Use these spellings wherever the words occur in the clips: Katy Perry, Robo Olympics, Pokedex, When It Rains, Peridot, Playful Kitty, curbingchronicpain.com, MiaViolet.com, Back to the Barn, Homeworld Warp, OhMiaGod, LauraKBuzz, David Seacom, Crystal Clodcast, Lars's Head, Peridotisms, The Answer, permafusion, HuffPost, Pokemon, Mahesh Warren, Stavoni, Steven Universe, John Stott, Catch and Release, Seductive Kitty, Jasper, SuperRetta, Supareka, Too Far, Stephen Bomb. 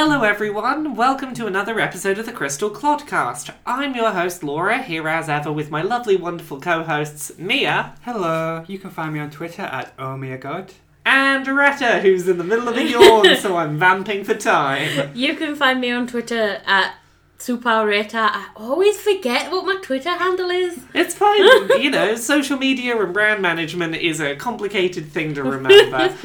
Hello everyone, welcome to another episode of the Crystal Clodcast. I'm your host Laura, here as ever with my lovely wonderful co-hosts Mia. Hello, you can find me on Twitter at OhMiaGod. And Retta, who's in the middle of a yawn, so I'm vamping for time. You can find me on Twitter at SuperRetta. I always forget what my Twitter handle is. It's fine. You know, social media and brand management is a complicated thing to remember.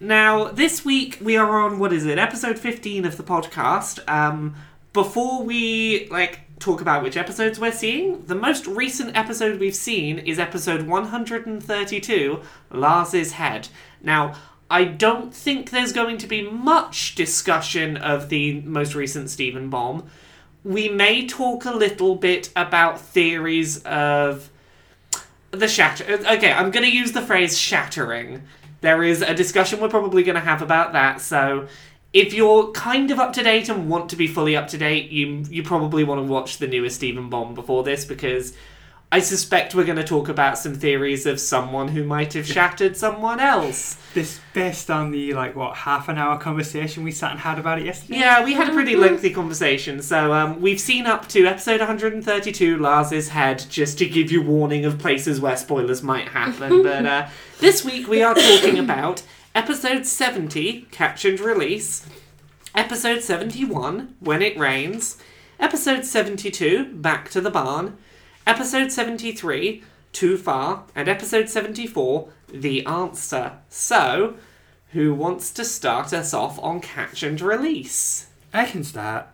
Now, this week we are on, episode 15 of the podcast. Before we, talk about which episodes we're seeing, the most recent episode we've seen is episode 132, Lars's Head. Now, I don't think there's going to be much discussion of the most recent Stephen Bomb. We may talk a little bit about theories of the shatter... Okay, I'm going to use the phrase shattering. There is a discussion we're probably going to have about that, so if you're kind of up to date and want to be fully up to date, you probably want to watch the newest Stephen Bomb before this, because I suspect we're going to talk about some theories of someone who might have shattered someone else. This based on the, half an hour conversation we sat and had about it yesterday? Yeah, we had a pretty lengthy conversation, so we've seen up to episode 132, Lars's Head, just to give you warning of places where spoilers might happen, but... This week we are talking about episode 70, Catch and Release, episode 71, When It Rains, episode 72, Back to the Barn, episode 73, Too Far, and episode 74, The Answer. So, who wants to start us off on Catch and Release? I can start.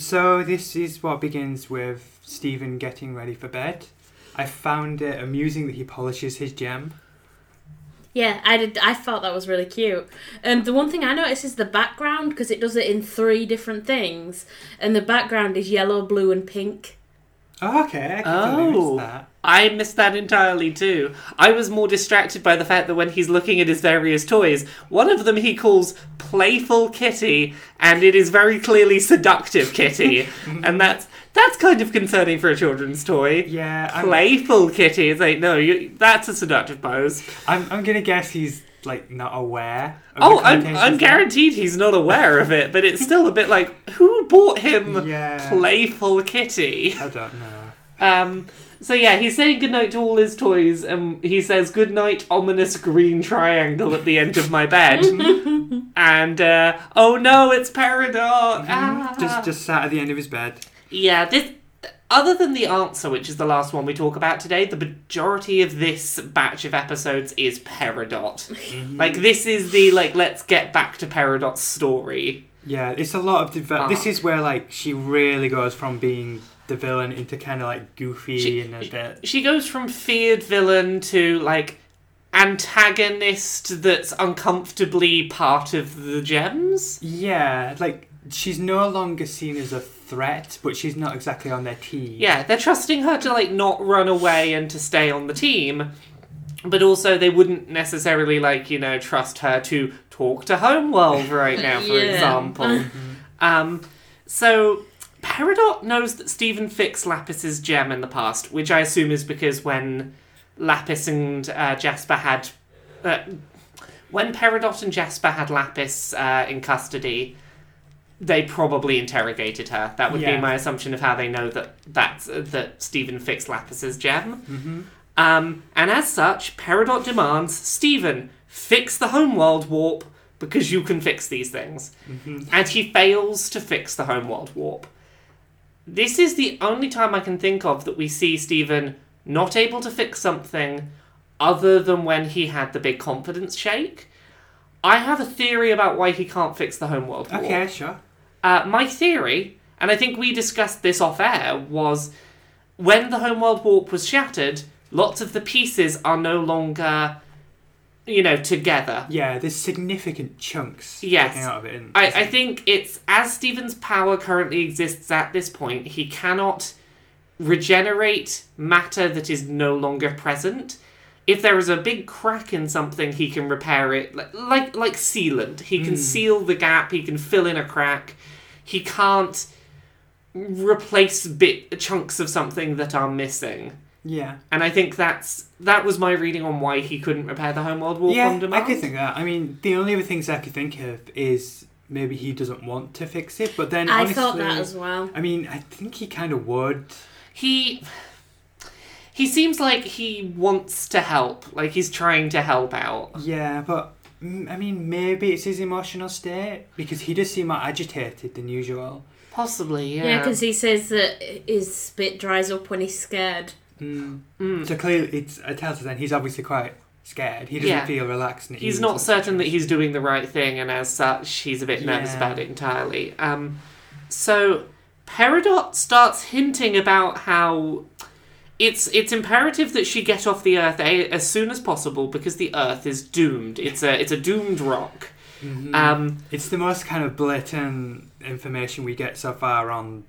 So this is what begins with Stephen getting ready for bed. I found it amusing that he polishes his gem. Yeah, I did. I thought that was really cute. The one thing I noticed is the background, because it does it in three different things, and the background is yellow, blue, and pink. Oh, okay. I missed that. I missed that entirely too. I was more distracted by the fact that when he's looking at his various toys, one of them he calls Playful Kitty, and it is very clearly Seductive Kitty, and that's kind of concerning for a children's toy. Yeah, Playful Kitty. It's like, no, that's a seductive pose. I'm gonna guess he's not aware. I'm guaranteed he's not aware of it, but it's still a bit like, who bought him Playful Kitty? I don't know. So yeah, he's saying goodnight to all his toys, and he says, goodnight, ominous green triangle at the end of my bed. And, oh no, it's Peridot! Ah. Just sat at the end of his bed. Yeah, this... Other than The Answer, which is the last one we talk about today, the majority of this batch of episodes is Peridot. This is the, let's get back to Peridot's story. Yeah, it's a lot of... This is where, she really goes from being the villain into kind of, goofy and a bit... She goes from feared villain to, antagonist that's uncomfortably part of the gems. Yeah, she's no longer seen as a threat, but she's not exactly on their team. Yeah, they're trusting her to, not run away and to stay on the team, but also they wouldn't necessarily, trust her to talk to Homeworld right now, for example. So, Peridot knows that Stephen fixed Lapis's gem in the past, which I assume is because when Lapis and Jasper had... when Peridot and Jasper had Lapis in custody... They probably interrogated her. That would be my assumption of how they know that Stephen fixed Lapis's gem. Mm-hmm. And as such, Peridot demands, Stephen, fix the Homeworld Warp, because you can fix these things. Mm-hmm. And he fails to fix the Homeworld Warp. This is the only time I can think of that we see Stephen not able to fix something other than when he had the big confidence shake. I have a theory about why he can't fix the Homeworld Warp. Okay, sure. My theory, and I think we discussed this off air, was when the Homeworld Warp was shattered, lots of the pieces are no longer, together. Yeah, there's significant chunks taken out of it. I think it's, as Stephen's power currently exists at this point, he cannot regenerate matter that is no longer present. If there is a big crack in something, he can repair it, like sealant. He can seal the gap, he can fill in a crack. He can't replace chunks of something that are missing. Yeah. And I think that was my reading on why he couldn't repair the Homeworld Warp on demand. Yeah, I could think that. I mean, the only other things I could think of is maybe he doesn't want to fix it, but then honestly, I thought that as well. I mean, I think he kind of would. He seems like he wants to help. Like, he's trying to help out. Yeah, but, I mean, maybe it's his emotional state, because he does seem more agitated than usual. Possibly, yeah. Yeah, because he says that his spit dries up when he's scared. Mm. Mm. So clearly, it tells us then he's obviously quite scared. He doesn't feel relaxed. And he's not certain that he's doing the right thing, and as such, he's a bit nervous about it entirely. So Peridot starts hinting about how it's imperative that she get off the Earth as soon as possible, because the Earth is doomed. It's a doomed rock. Mm-hmm. It's the most kind of blatant information we get so far on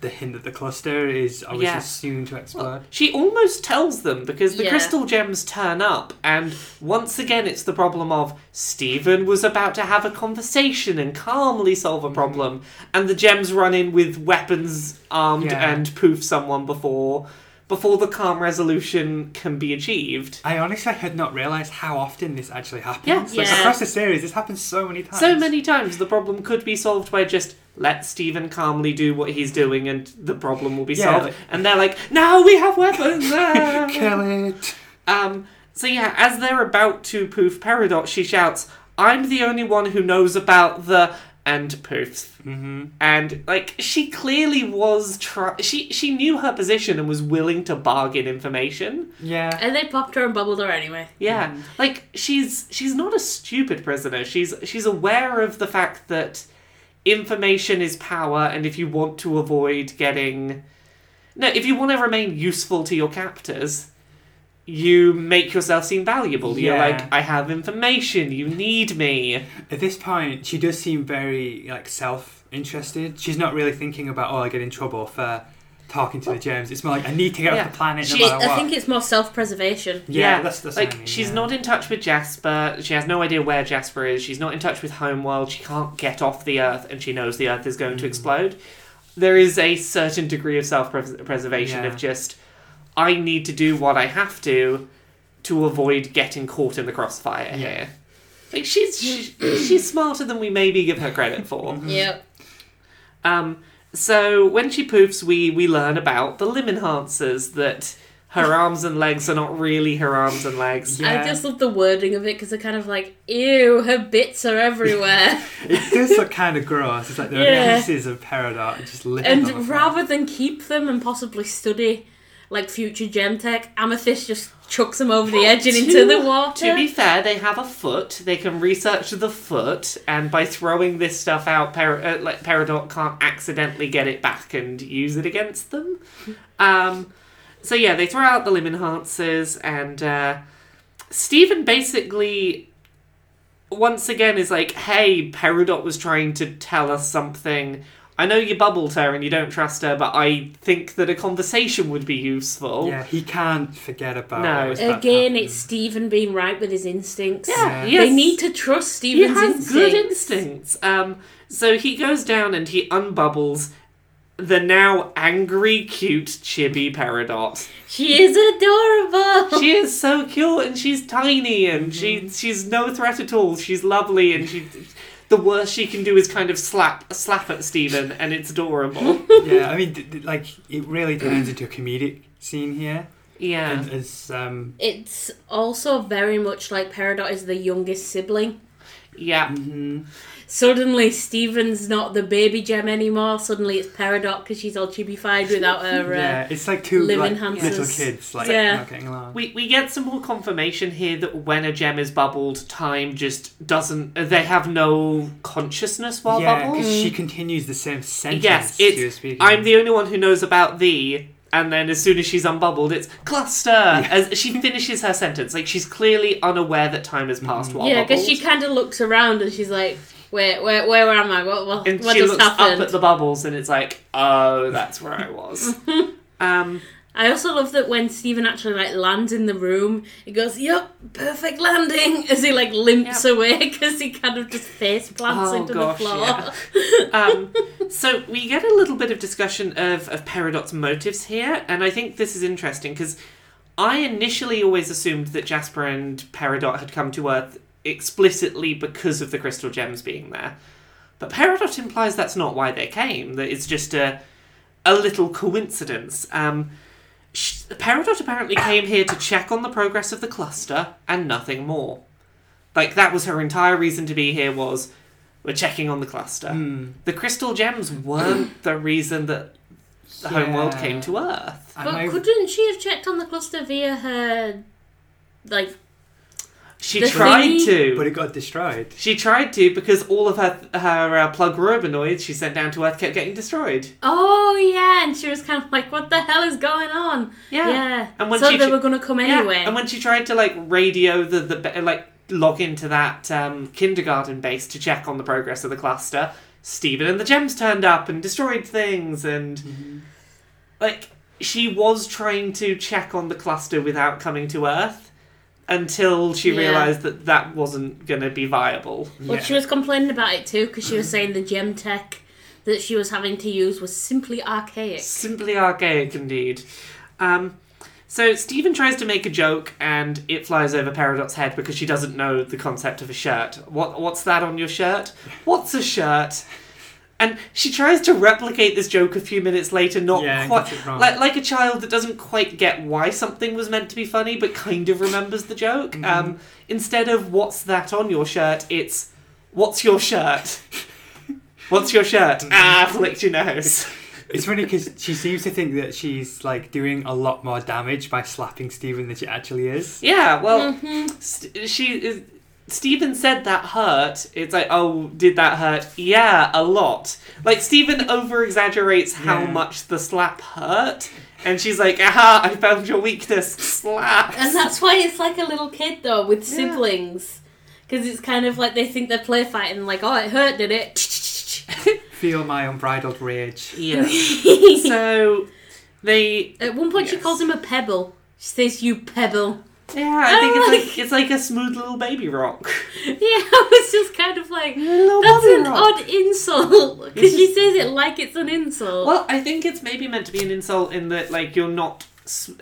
the hint that the cluster is obviously soon to explode. Well, she almost tells them, because the crystal gems turn up, and once again it's the problem of Stephen was about to have a conversation and calmly solve a problem, and the gems run in with weapons armed and poof someone before the calm resolution can be achieved. I honestly had not realised how often this actually happens. Across the series, this happens so many times. So many times. The problem could be solved by just let Stephen calmly do what he's doing and the problem will be solved. Like, and they're like, now we have weapons! Kill it! As they're about to poof Peridot, she shouts, I'm the only one who knows about the... and poofs. Mm-hmm. And, like, she clearly was... She knew her position and was willing to bargain information. Yeah. And they popped her and bubbled her anyway. Yeah. Mm-hmm. Like, she's not a stupid prisoner. She's aware of the fact that information is power, and if you want to avoid getting... No, if you want to remain useful to your captors, you make yourself seem valuable. Yeah. You're like, I have information, you need me. At this point, she does seem very, like, self-interested. She's not really thinking about, oh, I get in trouble for talking to the gems. It's more like, I need to get off the planet no matter what. I think it's more self-preservation. Yeah. that's like, what I mean, she's not in touch with Jasper. She has no idea where Jasper is. She's not in touch with Homeworld. She can't get off the Earth, and she knows the Earth is going to explode. There is a certain degree of self-preservation of just... I need to do what I have to avoid getting caught in the crossfire here. Like, she's smarter than we maybe give her credit for. Yep. So when she poofs, we learn about the limb enhancers, that her arms and legs are not really her arms and legs. Yeah. I just love the wording of it, because they're kind of like, ew, her bits are everywhere. It does look kind of gross. It's like there are pieces of Peridot just littered. And rather than keep them and possibly study... like future gem tech, Amethyst just chucks them over the edge and into the water. To be fair, they have a foot. They can research the foot, and by throwing this stuff out, Peridot can't accidentally get it back and use it against them. They throw out the limb enhancers, and Stephen basically, once again, is like, hey, Peridot was trying to tell us something. I know you bubbled her and you don't trust her, but I think that a conversation would be useful. Yeah, he can't forget about it. No, again, it's Stephen being right with his instincts. Yeah, they need to trust Stephen's instincts. He has good instincts. So he goes down and he unbubbles the now angry, cute, chibi Peridot. She is adorable! She is so cute, and she's tiny, and she's no threat at all. She's lovely, and she... The worst she can do is kind of slap at Stephen, and it's adorable. Yeah, I mean, like, it really turns into a comedic scene here. Yeah. It's also very much like Peridot is the youngest sibling. Yeah. Mm-hmm. Suddenly, Stephen's not the baby gem anymore. Suddenly, it's Peridot, because she's all chibified without her. It's like two like, little kids, like not getting along. We get some more confirmation here that when a gem is bubbled, time just doesn't. They have no consciousness while bubbled. Yeah, because she continues the same sentence. Yes, it's. I'm the only one who knows about thee. And then as soon as she's unbubbled, it's cluster! As she finishes her sentence. Like, she's clearly unaware that time has passed while bubbled. Yeah, because she kind of looks around and she's like, where am I? What just happened? And she looks up at the bubbles and it's like, oh, that's where I was. I also love that when Stephen actually, like, lands in the room, he goes, yup, perfect landing, as he, like, limps away because he kind of just face plants into the floor. Yeah. So we get a little bit of discussion of Peridot's motives here, and I think this is interesting because I initially always assumed that Jasper and Peridot had come to Earth explicitly because of the crystal gems being there. But Peridot implies that's not why they came, that it's just a little coincidence. Peridot apparently came here to check on the progress of the cluster and nothing more. Like, that was her entire reason to be here, was we're checking on the cluster. Mm. The crystal gems weren't the reason that the homeworld came to Earth. But couldn't she have checked on the cluster via her, like... She tried to. But it got destroyed. She tried to because all of her plug robinoids she sent down to Earth kept getting destroyed. Oh, yeah. And she was kind of like, what the hell is going on? Yeah. And when so they were going to come anyway. And when she tried to, like, radio the like, log into that kindergarten base to check on the progress of the cluster, Stephen and the gems turned up and destroyed things. And, like, she was trying to check on the cluster without coming to Earth. Until she realised that that wasn't going to be viable. Well, she was complaining about it too, because she was saying the gem tech that she was having to use was simply archaic. Simply archaic, indeed. So Stephen tries to make a joke, and it flies over Peridot's head because she doesn't know the concept of a shirt. What's that on your shirt? What's a shirt? And she tries to replicate this joke a few minutes later, not quite... Like a child that doesn't quite get why something was meant to be funny, but kind of remembers the joke. Mm-hmm. Instead of, what's that on your shirt, it's, what's your shirt? What's your shirt? Flicked your nose. It's funny because she seems to think that she's, like, doing a lot more damage by slapping Stephen than she actually is. Yeah, well, she is... Stephen said that hurt. It's like, oh, did that hurt? Yeah, a lot. Like, Stephen over-exaggerates how much the slap hurt. And she's like, aha, I found your weakness. Slap. And that's why it's like a little kid, though, with siblings. Because it's kind of like they think they're play fighting. Like, oh, it hurt, did it? Feel my unbridled rage. Yeah. So, they... At one point she calls him a pebble. She says, you pebble. Yeah, I think it's like a smooth little baby rock. Yeah, I was just kind of like, that's an odd insult. Because she says it like it's an insult. Well, I think it's maybe meant to be an insult in that, like, you're not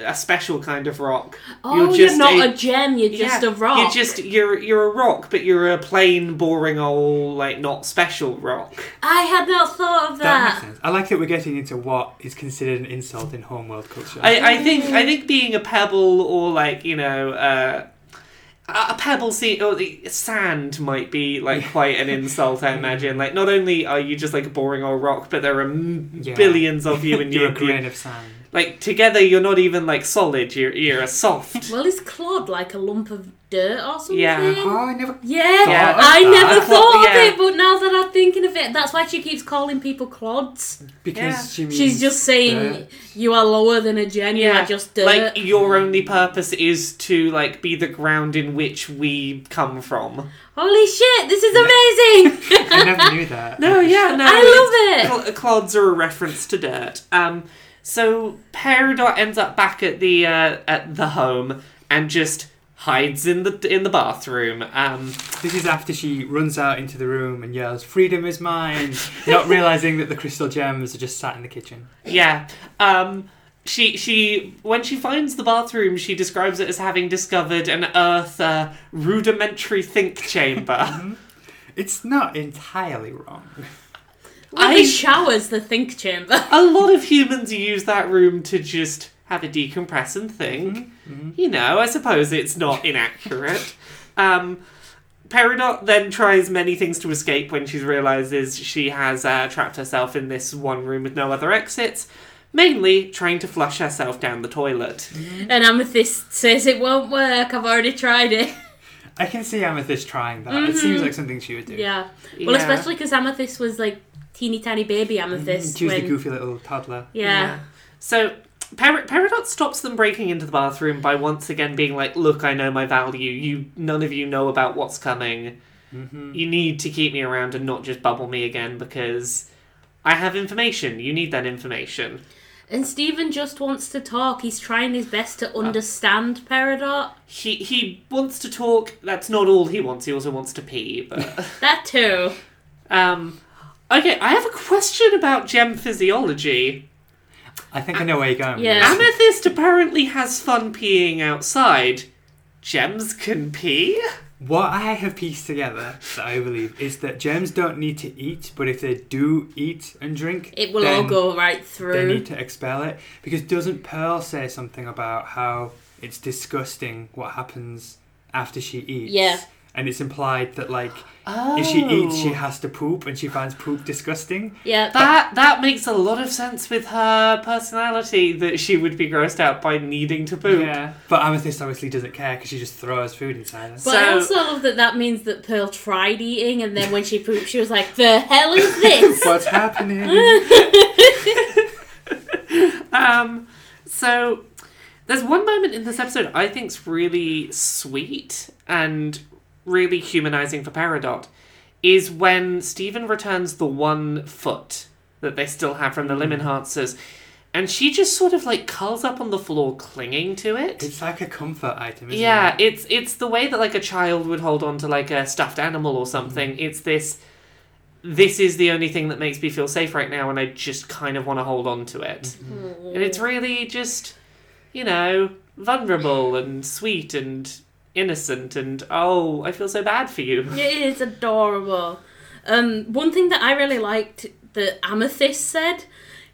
a special kind of rock. Oh, you're not a gem, you're just a rock. You're a rock, but you're a plain, boring old, like, not special rock. I had not thought of that. That makes sense. I like that we're getting into what is considered an insult in homeworld culture. I think being a pebble or, like, you know, a pebble or the sand might be, like, quite an insult, I imagine. Like, not only are you just, like, a boring old rock, but there are billions of you and you're a grain of sand. Like, together you're not even, like, solid, you're a soft. Well, is clod like a lump of dirt or something? Yeah. Oh, I never thought of it, but now that I'm thinking of it, that's why she keeps calling people clods. Because she means she's just saying, dirt. You are lower than a gem, you are just dirt. Like, your only purpose is to, like, be the ground in which we come from. Holy shit, this is amazing! I never knew that. No. I love it! Clods are a reference to dirt. So Peridot ends up back at the home and just hides in the bathroom. This is after she runs out into the room and yells, "Freedom is mine!" not realizing that the crystal gems are just sat in the kitchen. Yeah. She when she finds the bathroom, she describes it as having discovered an Earth rudimentary think chamber. It's not entirely wrong. He showers the think chamber. A lot of humans use that room to just have a decompress and think. Mm-hmm. You know, I suppose it's not inaccurate. Peridot then tries many things to escape when she realises she has trapped herself in this one room with no other exits, mainly trying to flush herself down the toilet. Mm-hmm. And Amethyst says it won't work, I've already tried it. I can see Amethyst trying that. Mm-hmm. It seems like something she would do. Yeah. Well, especially because Amethyst was, like, teeny tiny baby Amethyst. She was the goofy little toddler. Yeah. So Peridot stops them breaking into the bathroom by once again being like, look, I know my value. None of you know about what's coming. Mm-hmm. You need to keep me around and not just bubble me again because I have information. You need that information. And Stephen just wants to talk. He's trying his best to understand Peridot. He wants to talk. That's not all he wants. He also wants to pee. But... that too. Okay, I have a question about gem physiology. I think I know where you're going. Yeah. Amethyst apparently has fun peeing outside. Gems can pee? What I have pieced together, that I believe, is that germs don't need to eat, but if they do eat and drink... It will all go right through. They need to expel it. Because doesn't Pearl say something about how it's disgusting what happens after she eats? Yeah. And it's implied that, like, if she eats, she has to poop, and she finds poop disgusting. Yeah, that makes a lot of sense with her personality, that she would be grossed out by needing to poop. Yeah, but Amethyst obviously doesn't care, because she just throws food inside her. But I also love that means that Pearl tried eating, and then when she pooped, she was like, the hell is this? What's happening? So, there's one moment in this episode I think's really sweet, and... really humanizing for Peridot, is when Stephen returns the 1 foot that they still have from the Limenhartzers, and she just sort of like curls up on the floor clinging to it. It's like a comfort item, isn't it? Yeah, it's the way that like a child would hold on to like a stuffed animal or something. It's this is the only thing that makes me feel safe right now, and I just kind of want to hold on to it. And it's really just, you know, vulnerable and sweet and innocent, and oh, I feel so bad for you. It is adorable. One thing that I really liked that Amethyst said,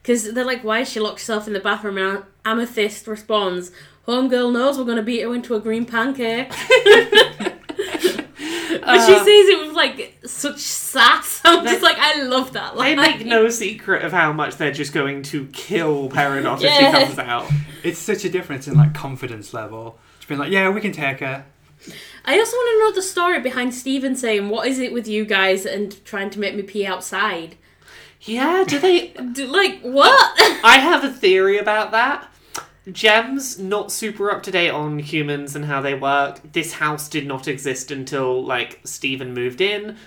because they're like, why is she locked herself in the bathroom? And Amethyst responds, homegirl knows we're going to beat her into a green pancake. But she says it with like such sass. I'm just like, I love that line. They make no secret of how much they're just going to kill Peridot if she comes out. It's such a difference in like confidence level. She's been like, yeah, we can take her. I also want to know the story behind Stephen saying, what is it with you guys, and trying to make me pee outside? Yeah, do they... like, what? I have a theory about that. Gem's not super up to date on humans and how they work. This house did not exist until, like, Stephen moved in.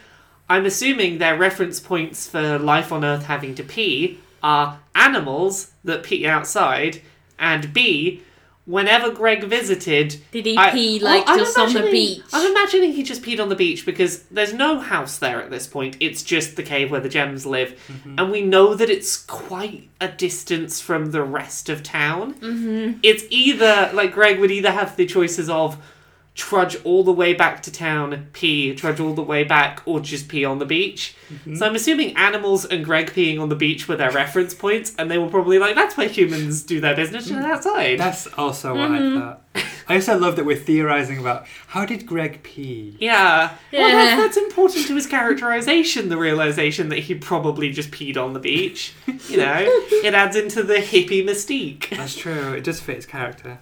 I'm assuming their reference points for life on Earth having to pee are animals that pee outside, and B, whenever Greg visited... Did he pee, like, just on the beach? I'm imagining he just peed on the beach, because there's no house there at this point. It's just the cave where the gems live. And we know that it's quite a distance from the rest of town. It's either... like, Greg would either have the choices of trudge all the way back to town, pee, trudge all the way back, or just pee on the beach. So I'm assuming animals and Greg peeing on the beach were their reference points, and they were probably like, that's where humans do their business, outside. That's also what I thought. I also love that we're theorising about, how did Greg pee? Yeah. Well, that's important to his characterisation, the realisation that he probably just peed on the beach. You know, it adds into the hippie mystique. That's true, it does fit his character.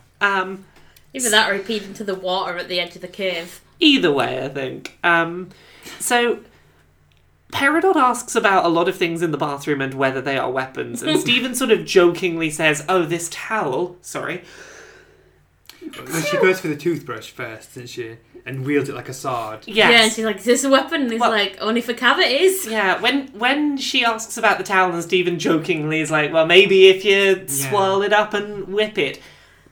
Either that or he peed into the water at the edge of the cave. Either way, I think. So... Peridot asks about a lot of things in the bathroom and whether they are weapons. And Stephen sort of jokingly says, oh, this towel... Sorry. Well, she goes for the toothbrush first, doesn't she? And wields it like a sword. Yes. Yeah, and she's like, is this a weapon? And he's like, only for cavities. Yeah, when she asks about the towel and Stephen jokingly is like, well, maybe if you swirl it up and whip it...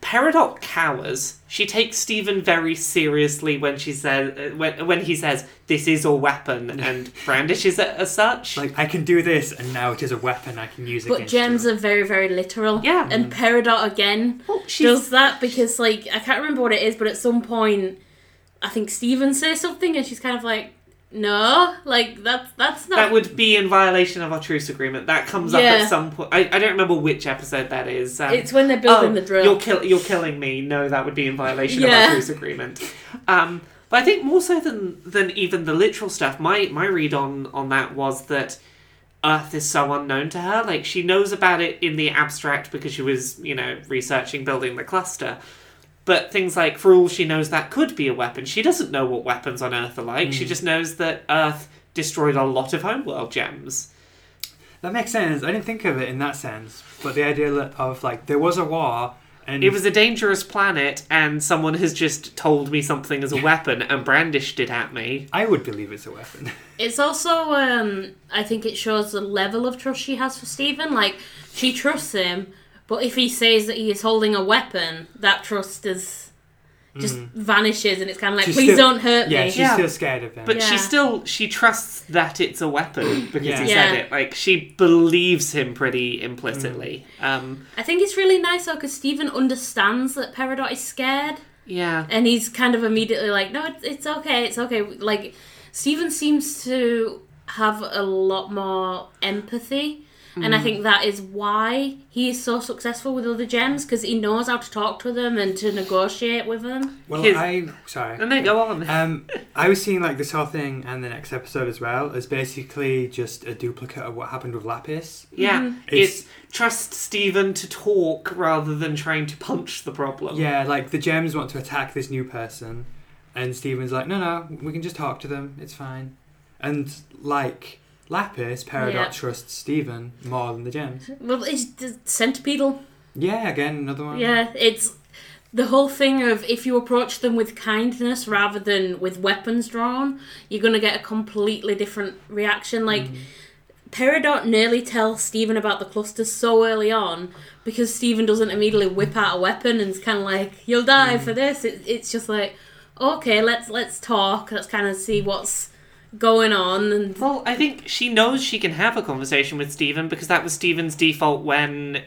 Peridot cowers. She takes Stephen very seriously when she says when he says this is a weapon and brandishes it as such. Like, I can do this, and now it is a weapon I can use. But gems are very, very literal. Yeah, and Peridot again does that because, like, I can't remember what it is, but at some point, I think Stephen says something, and she's kind of like, no, like that's not. That would be in violation of our truce agreement. That comes up at some point. I don't remember which episode that is. It's when they're building the drill. You're killing me. No, that would be in violation of our truce agreement. But I think more so than even the literal stuff. My read on that was that Earth is so unknown to her. Like, she knows about it in the abstract because she was, you know, researching building the cluster. But things like, for all she knows, that could be a weapon. She doesn't know what weapons on Earth are like. She just knows that Earth destroyed a lot of Homeworld gems. That makes sense. I didn't think of it in that sense. But the idea of, like, there was a war, and... It was a dangerous planet, and someone has just told me something as a weapon and brandished it at me. I would believe it's a weapon. It's also, I think it shows the level of trust she has for Stephen. Like, she trusts him... But if he says that he is holding a weapon, that trust is just vanishes, and it's kind of like, she's please still, don't hurt me. She's still scared of him. But she trusts that it's a weapon because he said it. Like, she believes him pretty implicitly. I think it's really nice, though, because Stephen understands that Peridot is scared. Yeah. And he's kind of immediately like, no, it's okay, it's okay. Like, Stephen seems to have a lot more empathy. Mm. And I think that is why he is so successful with other gems, because he knows how to talk to them and to negotiate with them. Well, sorry. No, go on. I was seeing, like, this whole thing and the next episode as well as basically just a duplicate of what happened with Lapis. Yeah. Mm-hmm. It's trust Stephen to talk rather than trying to punch the problem. Yeah, like, the gems want to attack this new person, and Stephen's like, no, we can just talk to them, it's fine. And, like... Lapis, Peridot trusts Stephen more than the gems. Well, it's centipedal. Yeah, again, another one. Yeah, it's the whole thing of if you approach them with kindness rather than with weapons drawn, you're going to get a completely different reaction. Like, Peridot nearly tells Stephen about the clusters so early on because Stephen doesn't immediately whip out a weapon and it's kind of like, you'll die for this. It's just like, okay, let's talk. Let's kind of see what's going on. And well, I think she knows she can have a conversation with Stephen because that was Stephen's default when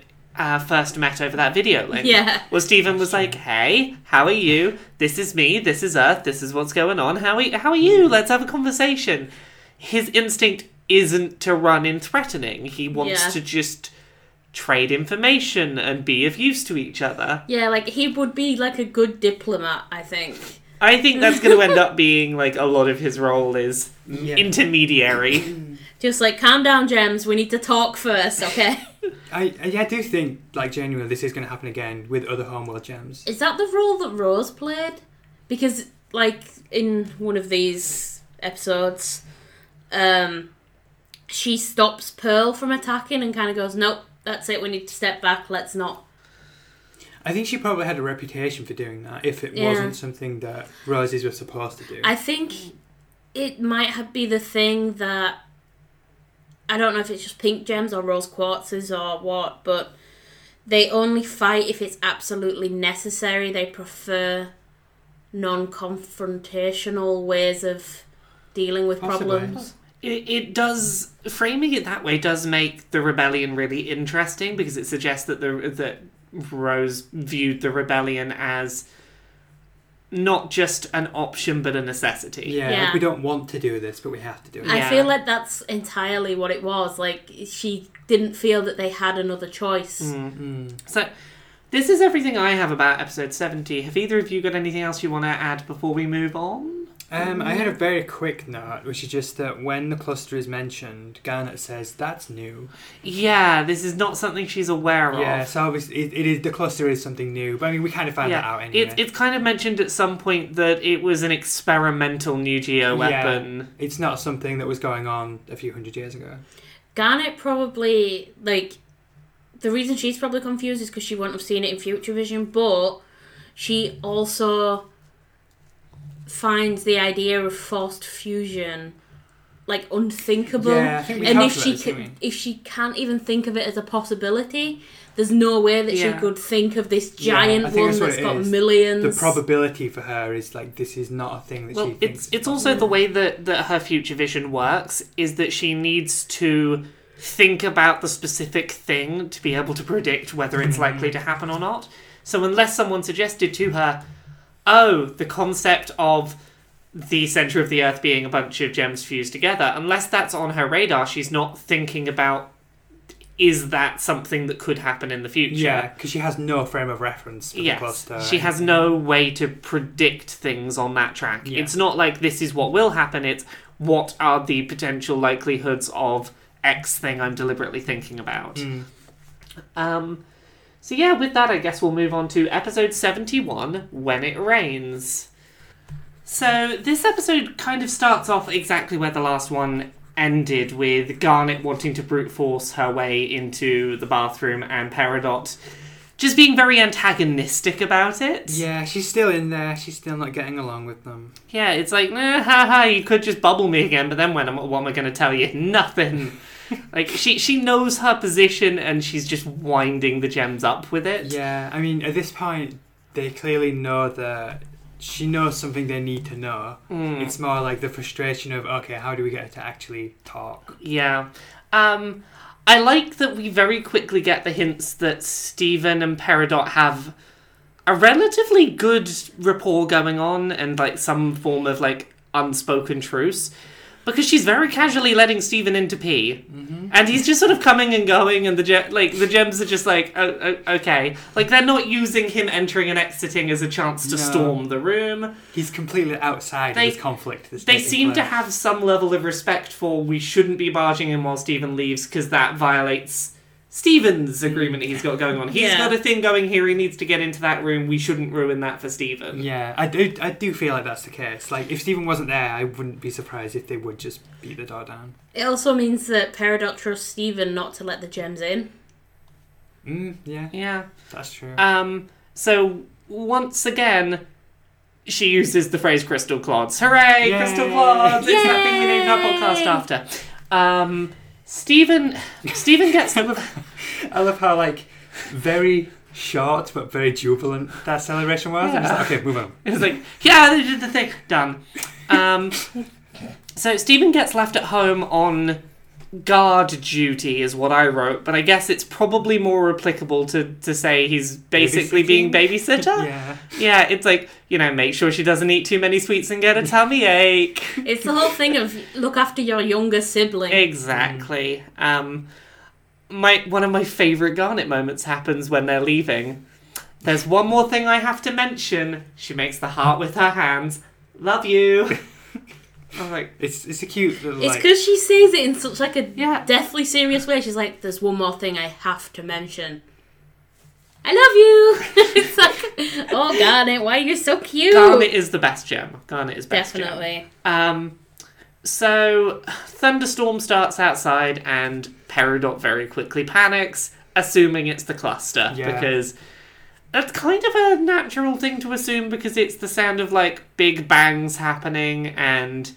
first met over that video link. Yeah. Well, Stephen was like, hey, how are you? This is me. This is Earth. This is what's going on. How are you? Let's have a conversation. His instinct isn't to run in threatening. He wants to just trade information and be of use to each other. Yeah, like, he would be like a good diplomat, I think. I think that's going to end up being, like, a lot of his role is intermediary. Just, like, calm down, Gems. We need to talk first, okay? I do think, like, genuinely, this is going to happen again with other Homeworld Gems. Is that the role that Rose played? Because, like, in one of these episodes, she stops Pearl from attacking and kind of goes, nope, that's it. We need to step back. Let's not. I think she probably had a reputation for doing that if it wasn't something that Roses were supposed to do. I think it might be the thing that, I don't know if it's just pink gems or rose quartzes or what, but they only fight if it's absolutely necessary. They prefer non-confrontational ways of dealing with problems. It does, framing it that way does make the rebellion really interesting because it suggests that that Rose viewed the rebellion as not just an option but a necessity. Like, we don't want to do this but we have to do it. I feel like that's entirely what it was. Like, she didn't feel that they had another choice. So this is everything I have about episode 70. Have either of you got anything else you want to add before we move on? I had a very quick note, which is just that when the cluster is mentioned, Garnet says, that's new. Yeah, this is not something she's aware of. Yeah, so obviously the cluster is something new, but I mean, we kind of found that out anyway. It's kind of mentioned at some point that it was an experimental New Geo weapon. Yeah, it's not something that was going on a few hundred years ago. Garnet probably, like, the reason she's probably confused is because she wouldn't have seen it in Future Vision, but she also finds the idea of forced fusion like unthinkable. Yeah, I think we if she can't even think of it as a possibility, there's no way that she could think of this giant one that's got millions. The probability for her is like this is not a thing that she thinks. It's also the way that her future vision works is that she needs to think about the specific thing to be able to predict whether it's likely to happen or not. So unless someone suggested to her, oh, the concept of the centre of the Earth being a bunch of gems fused together, unless that's on her radar, she's not thinking about, is that something that could happen in the future? Yeah, because she has no frame of reference for the cluster. She has no way to predict things on that track. Yeah. It's not like this is what will happen, it's what are the potential likelihoods of X thing I'm deliberately thinking about. So yeah, with that, I guess we'll move on to episode 71, When It Rains. So this episode kind of starts off exactly where the last one ended, with Garnet wanting to brute force her way into the bathroom and Peridot just being very antagonistic about it. Yeah, she's still in there. She's still not getting along with them. Yeah, it's like, you could just bubble me again, but then what am I going to tell you? Nothing. Like, she knows her position and she's just winding the gems up with it. Yeah, I mean, at this point, they clearly know that she knows something they need to know. It's more like the frustration of, okay, how do we get her to actually talk? Yeah. I like that we very quickly get the hints that Stephen and Peridot have a relatively good rapport going on and, like, some form of, like, unspoken truce. Because she's very casually letting Stephen in to pee. Mm-hmm. And he's just sort of coming and going, and the gems are just like, oh, okay. Like, they're not using him entering and exiting as a chance to storm the room. He's completely outside of his conflict. They seem to have some level of respect for, we shouldn't be barging in while Stephen leaves, because that violates Stephen's agreement he's got going on. He's got a thing going here, he needs to get into that room, we shouldn't ruin that for Stephen. Yeah, I do feel like that's the case. Like, if Stephen wasn't there, I wouldn't be surprised if they would just beat the door down. It also means that Peridot trusts Stephen not to let the gems in. Yeah. That's true. So, once again, she uses the phrase Crystal Clods. Hooray! Yay! Crystal Clods! Yay! It's that thing we named our podcast after. Stephen gets... I love how, like, very short but very jubilant that celebration was. Yeah. I'm just like, okay, move on. It was like, yeah, they did the thing. Done. So Stephen gets left at home on guard duty is what I wrote, but I guess it's probably more applicable to say he's basically being babysitter. Yeah, it's like, you know, make sure she doesn't eat too many sweets and get a tummy ache. It's the whole thing of look after your younger sibling. Exactly. One of my favourite Garnet moments happens when they're leaving. There's one more thing I have to mention. She makes the heart with her hands. Love you. I'm like, it's a cute little, it's because, like, she says it in such, like, a deathly serious way. She's like, there's one more thing I have to mention. I love you! It's like, oh, Garnet, why you're so cute? Garnet is the best gem. Definitely. So, thunderstorm starts outside and Peridot very quickly panics, assuming it's the cluster. Yeah. Because... that's kind of a natural thing to assume, because it's the sound of, like, big bangs happening, and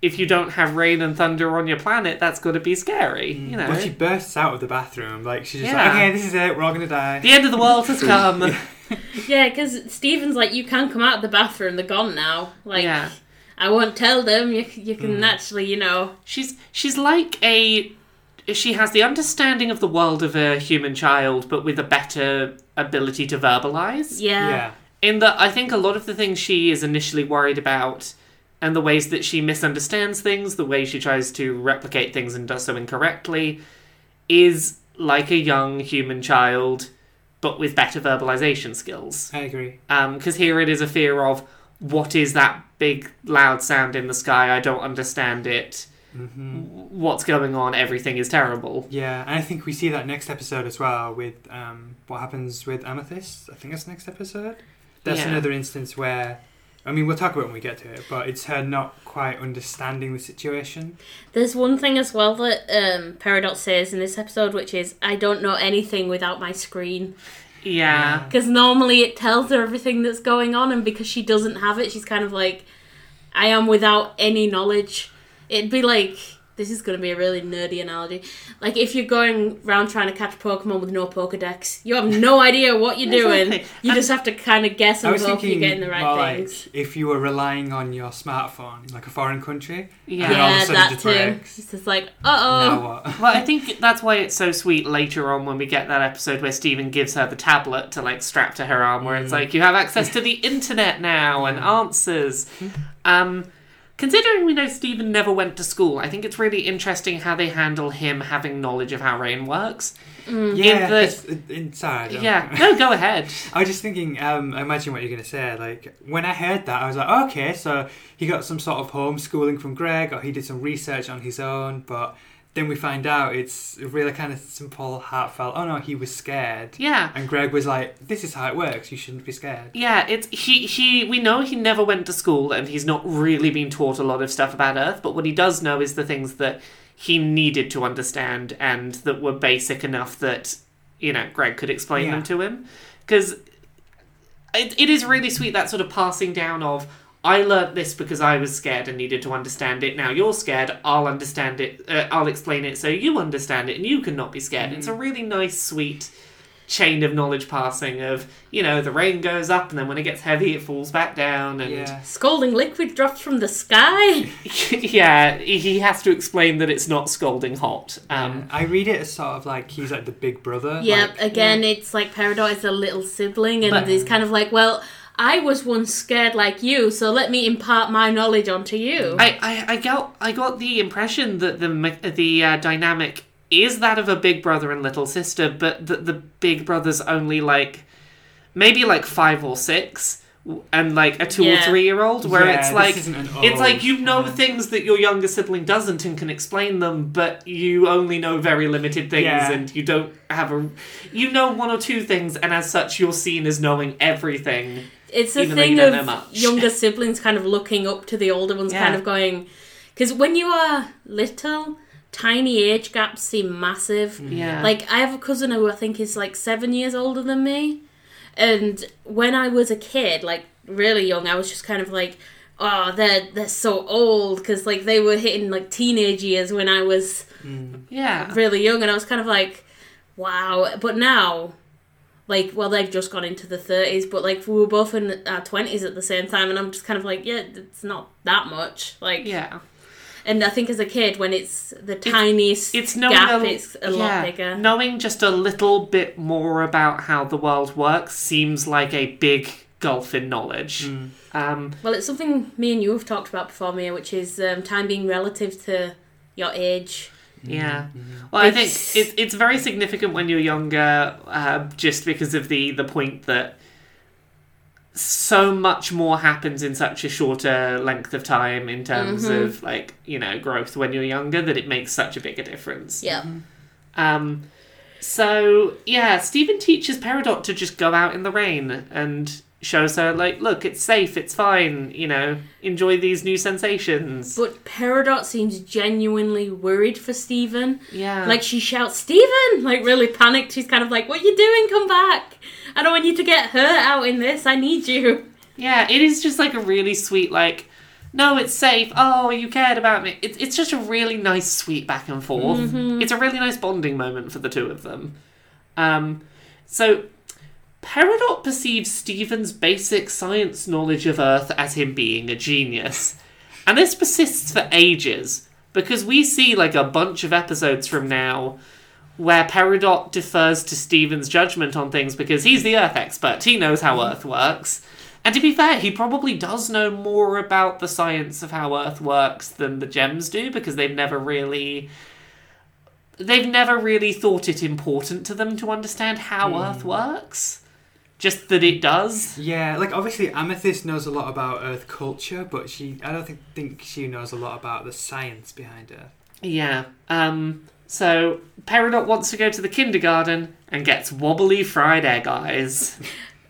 if you don't have rain and thunder on your planet, that's got to be scary, you know. Well, she bursts out of the bathroom, like, she's just like, okay, this is it, we're all gonna die. The end of the world has come. Yeah, because Stephen's like, you can come out of the bathroom, they're gone now. Like, I won't tell them, you can actually, you know. She's like a... she has the understanding of the world of a human child, but with a better ability to verbalise. Yeah. In that, I think a lot of the things she is initially worried about, and the ways that she misunderstands things, the way she tries to replicate things and does so incorrectly, is like a young human child, but with better verbalisation skills. I agree. Because here it is a fear of, what is that big, loud sound in the sky? I don't understand it. Mm-hmm. What's going on? Everything is terrible. Yeah, and I think we see that next episode as well with what happens with Amethyst. I think that's next episode. That's another instance where, I mean, we'll talk about it when we get to it, but it's her not quite understanding the situation. There's one thing as well that Peridot says in this episode, which is, I don't know anything without my screen. Yeah. Because normally it tells her everything that's going on, and because she doesn't have it, she's kind of like, I am without any knowledge. It'd be like, this is going to be a really nerdy analogy. Like, if you're going around trying to catch Pokemon with no Pokedex, you have no idea what you're doing. Exactly. You just have to kind of guess and hope you're getting the right things. Like, if you were relying on your smartphone in, like, a foreign country, and all of a sudden that it breaks. It's just like, uh-oh. Now what? Well, I think that's why it's so sweet later on when we get that episode where Stephen gives her the tablet to, like, strap to her arm, where it's like, you have access to the internet now and answers. Considering we know Stephen never went to school, I think it's really interesting how they handle him having knowledge of how rain works. Sorry. No, go ahead. I was just thinking, I imagine what you're going to say. Like, when I heard that, I was like, okay, so he got some sort of homeschooling from Greg, or he did some research on his own, but... then we find out it's really kind of simple, heartfelt, oh no, he was scared. Yeah. And Greg was like, this is how it works, you shouldn't be scared. Yeah, it's we know he never went to school and he's not really been taught a lot of stuff about Earth, but what he does know is the things that he needed to understand and that were basic enough that, you know, Greg could explain them to him. Because it is really sweet, that sort of passing down of, I learnt this because I was scared and needed to understand it. Now you're scared, I'll understand it, I'll explain it so you understand it and you can not be scared. It's a really nice, sweet chain of knowledge passing of, you know, the rain goes up and then when it gets heavy it falls back down and... Yeah. Scalding liquid drops from the sky? Yeah, he has to explain that it's not scalding hot. I read it as sort of like he's like the big brother. Yeah, like, again, yeah. It's like Peridot is a little sibling and but, he's kind of like, well... I was once scared like you, so let me impart my knowledge onto you. I got the impression that the dynamic is that of a big brother and little sister, but that the big brother's only like maybe like 5 or 6, and like a 2 or 3 year old, where it's like you know things that your younger sibling doesn't and can explain them, but you only know very limited things, and you don't have you know 1 or 2 things, and as such, you're seen as knowing everything. It's a thing of younger siblings kind of looking up to the older ones, kind of going... Because when you are little, tiny age gaps seem massive. Yeah. Like, I have a cousin who I think is like 7 years older than me. And when I was a kid, like really young, I was just kind of like, oh, they're so old. Because like they were hitting like teenage years when I was really young. And I was kind of like, wow. But now... Like, well, they've just gone into the 30s, but, like, we were both in our 20s at the same time, and I'm just kind of like, yeah, it's not that much. Like, yeah. And I think as a kid, when it's the tiniest gap, it's a lot bigger. Knowing just a little bit more about how the world works seems like a big gulf in knowledge. Mm. Well, it's something me and you have talked about before, Mia, which is time being relative to your age. Yeah. Well, I think it's very significant when you're younger, just because of the point that so much more happens in such a shorter length of time in terms of, like, you know, growth when you're younger, that it makes such a bigger difference. Yeah. So, yeah, Stephen teaches Peridot to just go out in the rain and... shows her, like, look, it's safe, it's fine, you know, enjoy these new sensations. But Peridot seems genuinely worried for Stephen. Yeah. Like, she shouts, Stephen! Like, really panicked. She's kind of like, what are you doing? Come back. I don't want you to get hurt out in this. I need you. Yeah, it is just, like, a really sweet, like, no, it's safe. Oh, you cared about me. It's just a really nice, sweet back and forth. Mm-hmm. It's a really nice bonding moment for the two of them. So... Peridot perceives Stephen's basic science knowledge of Earth as him being a genius. And this persists for ages, because we see, like, a bunch of episodes from now where Peridot defers to Stephen's judgment on things because he's the Earth expert, he knows how Earth works. And to be fair, he probably does know more about the science of how Earth works than the gems do, because they've never really thought it important to them to understand how Earth works. Just that it does. Yeah, like, obviously Amethyst knows a lot about Earth culture, but I don't think she knows a lot about the science behind Earth. Yeah. So Peridot wants to go to the kindergarten and gets wobbly fried egg eyes.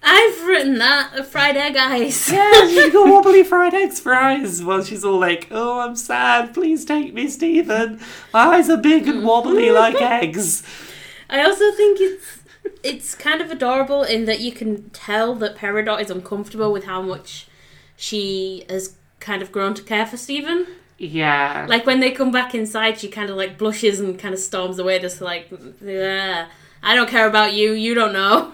I've written that, fried egg eyes. Yeah, she got wobbly fried eggs for eyes. Well, she's all like, oh, I'm sad. Please take me, Stephen. My eyes are big and wobbly like eggs. I also think it's kind of adorable in that you can tell that Peridot is uncomfortable with how much she has kind of grown to care for Stephen. Yeah. Like, when they come back inside, she kind of, like, blushes and kind of storms away, just like, yeah, I don't care about you. You don't know.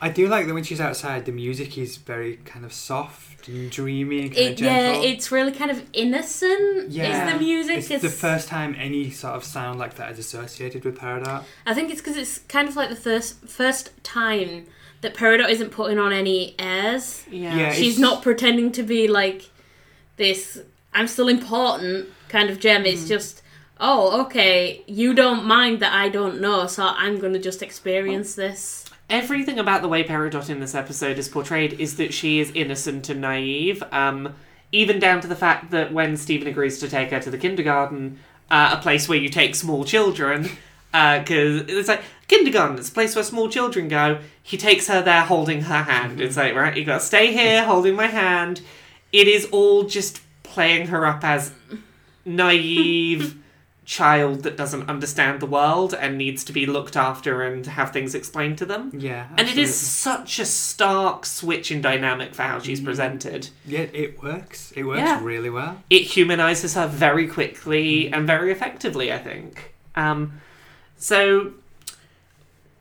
I do like that when she's outside, the music is very kind of soft and dreamy and kind of gentle. Yeah, it's really kind of innocent, is the music. It's the first time any sort of sound like that is associated with Peridot. I think it's because it's kind of like the first time that Peridot isn't putting on any airs. Yeah, she's not pretending to be like this, I'm still important kind of gem. It's just... oh, okay, you don't mind that I don't know, so I'm going to just experience this. Everything about the way Peridot in this episode is portrayed is that she is innocent and naive, even down to the fact that when Stephen agrees to take her to the kindergarten, a place where you take small children, because it's like, kindergarten, it's a place where small children go, he takes her there holding her hand. It's like, right, you got to stay here holding my hand. It is all just playing her up as naive... child that doesn't understand the world and needs to be looked after and have things explained to them. Yeah, absolutely. And it is such a stark switch in dynamic for how she's presented. Yeah, it works. It works really well. It humanises her very quickly and very effectively, I think. So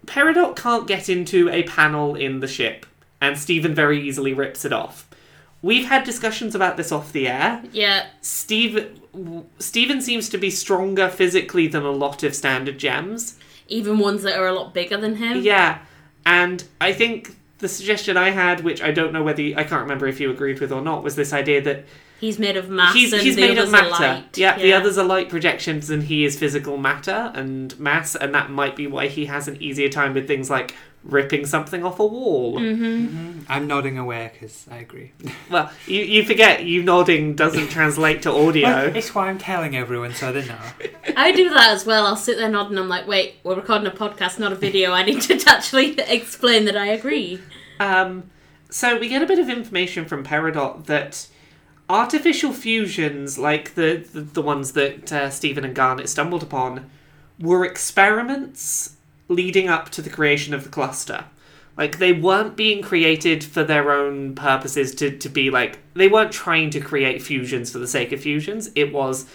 Peridot can't get into a panel in the ship, and Stephen very easily rips it off. We've had discussions about this off the air. Yeah. Stephen seems to be stronger physically than a lot of standard gems. Even ones that are a lot bigger than him. Yeah. And I think the suggestion I had, which I don't know whether... I can't remember if you agreed with or not, was this idea that... He's made of mass and the others are light. Yeah, the others are light projections and he is physical matter and mass, and that might be why he has an easier time with things like ripping something off a wall. Mm-hmm. Mm-hmm. I'm nodding away because I agree. Well, you forget you nodding doesn't translate to audio. Well, it's why I'm telling everyone so they know. I do that as well. I'll sit there nodding. I'm like, wait, we're recording a podcast, not a video. I need to actually explain that I agree. So we get a bit of information from Peridot that... artificial fusions, like the ones that Stephen and Garnet stumbled upon, were experiments leading up to the creation of the cluster. Like, they weren't being created for their own purposes to be like... They weren't trying to create fusions for the sake of fusions. It was,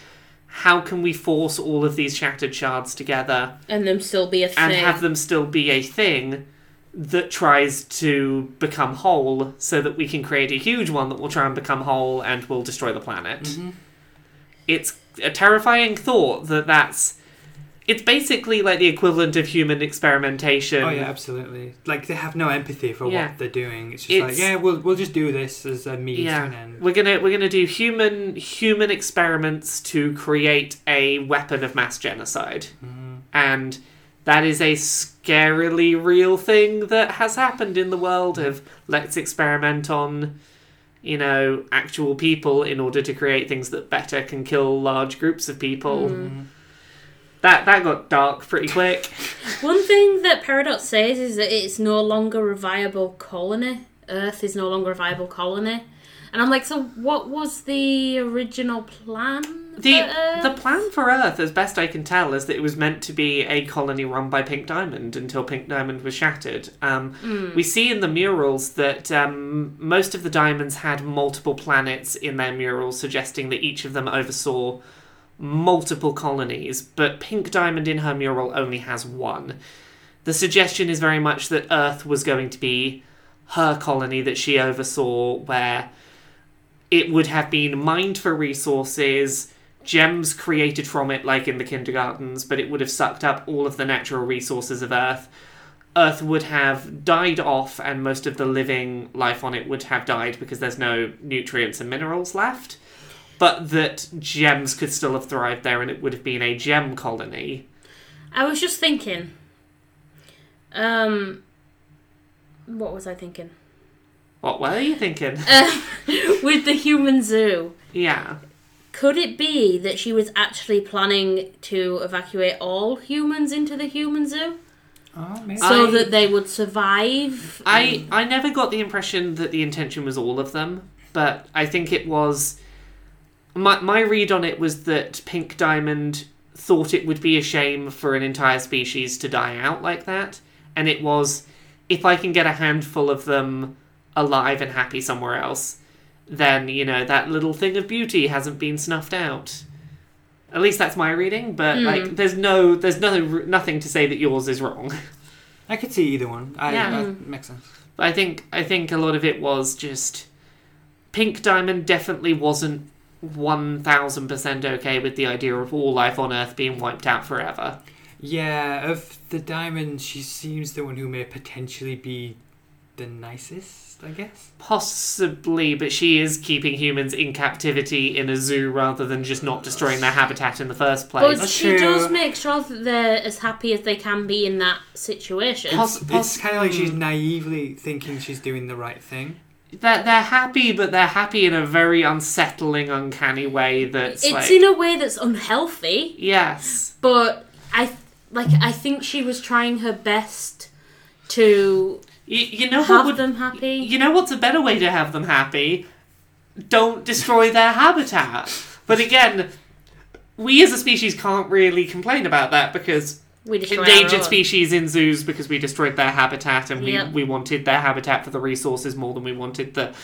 how can we force all of these shattered shards together... and them still be a thing. And have them still be a thing... that tries to become whole, so that we can create a huge one that will try and become whole and will destroy the planet. Mm-hmm. It's a terrifying thought that's... It's basically like the equivalent of human experimentation. Oh yeah, absolutely. Like, they have no empathy for what they're doing. It's just we'll just do this as a means to an end. We're gonna do human experiments to create a weapon of mass genocide. Mm-hmm. And... that is a scarily real thing that has happened in the world of let's experiment on, actual people in order to create things that better can kill large groups of people. Mm. That got dark pretty quick. One thing that Peridot says is that it's no longer a viable colony. Earth is no longer a viable colony. And I'm like, so what was the original plan for Earth? The plan for Earth, as best I can tell, is that it was meant to be a colony run by Pink Diamond until Pink Diamond was shattered. We see in the murals that most of the diamonds had multiple planets in their murals, suggesting that each of them oversaw multiple colonies, but Pink Diamond in her mural only has one. The suggestion is very much that Earth was going to be her colony that she oversaw, where... it would have been mined for resources, gems created from it, like in the kindergartens, but it would have sucked up all of the natural resources of Earth. Earth would have died off, and most of the living life on it would have died because there's no nutrients and minerals left. But that gems could still have thrived there, and it would have been a gem colony. I was just thinking... what was I thinking? What were you thinking? With the human zoo. Yeah. Could it be that she was actually planning to evacuate all humans into the human zoo? Oh, maybe. So that they would survive? I never got the impression that the intention was all of them, but I think it was... My read on it was that Pink Diamond thought it would be a shame for an entire species to die out like that, and it was, if I can get a handful of them... alive and happy somewhere else, then, that little thing of beauty hasn't been snuffed out. At least that's my reading, but, there's nothing to say that yours is wrong. I could see either one. That makes sense. But I think a lot of it was just... Pink Diamond definitely wasn't 1,000% okay with the idea of all life on Earth being wiped out forever. Yeah, of the Diamond, she seems the one who may potentially be the nicest, I guess? Possibly, but she is keeping humans in captivity in a zoo rather than just not destroying their habitat in the first place. But she does make sure that they're as happy as they can be in that situation. It's kind of like she's naively thinking she's doing the right thing. They're happy, but they're happy in a very unsettling, uncanny way that's... it's like... in a way that's unhealthy. Yes. But I think she was trying her best to... have them happy. You know what's a better way to have them happy? Don't destroy their habitat. But again, we as a species can't really complain about that because We destroyed endangered species in zoos because we destroyed their habitat, and we wanted their habitat for the resources more than we wanted the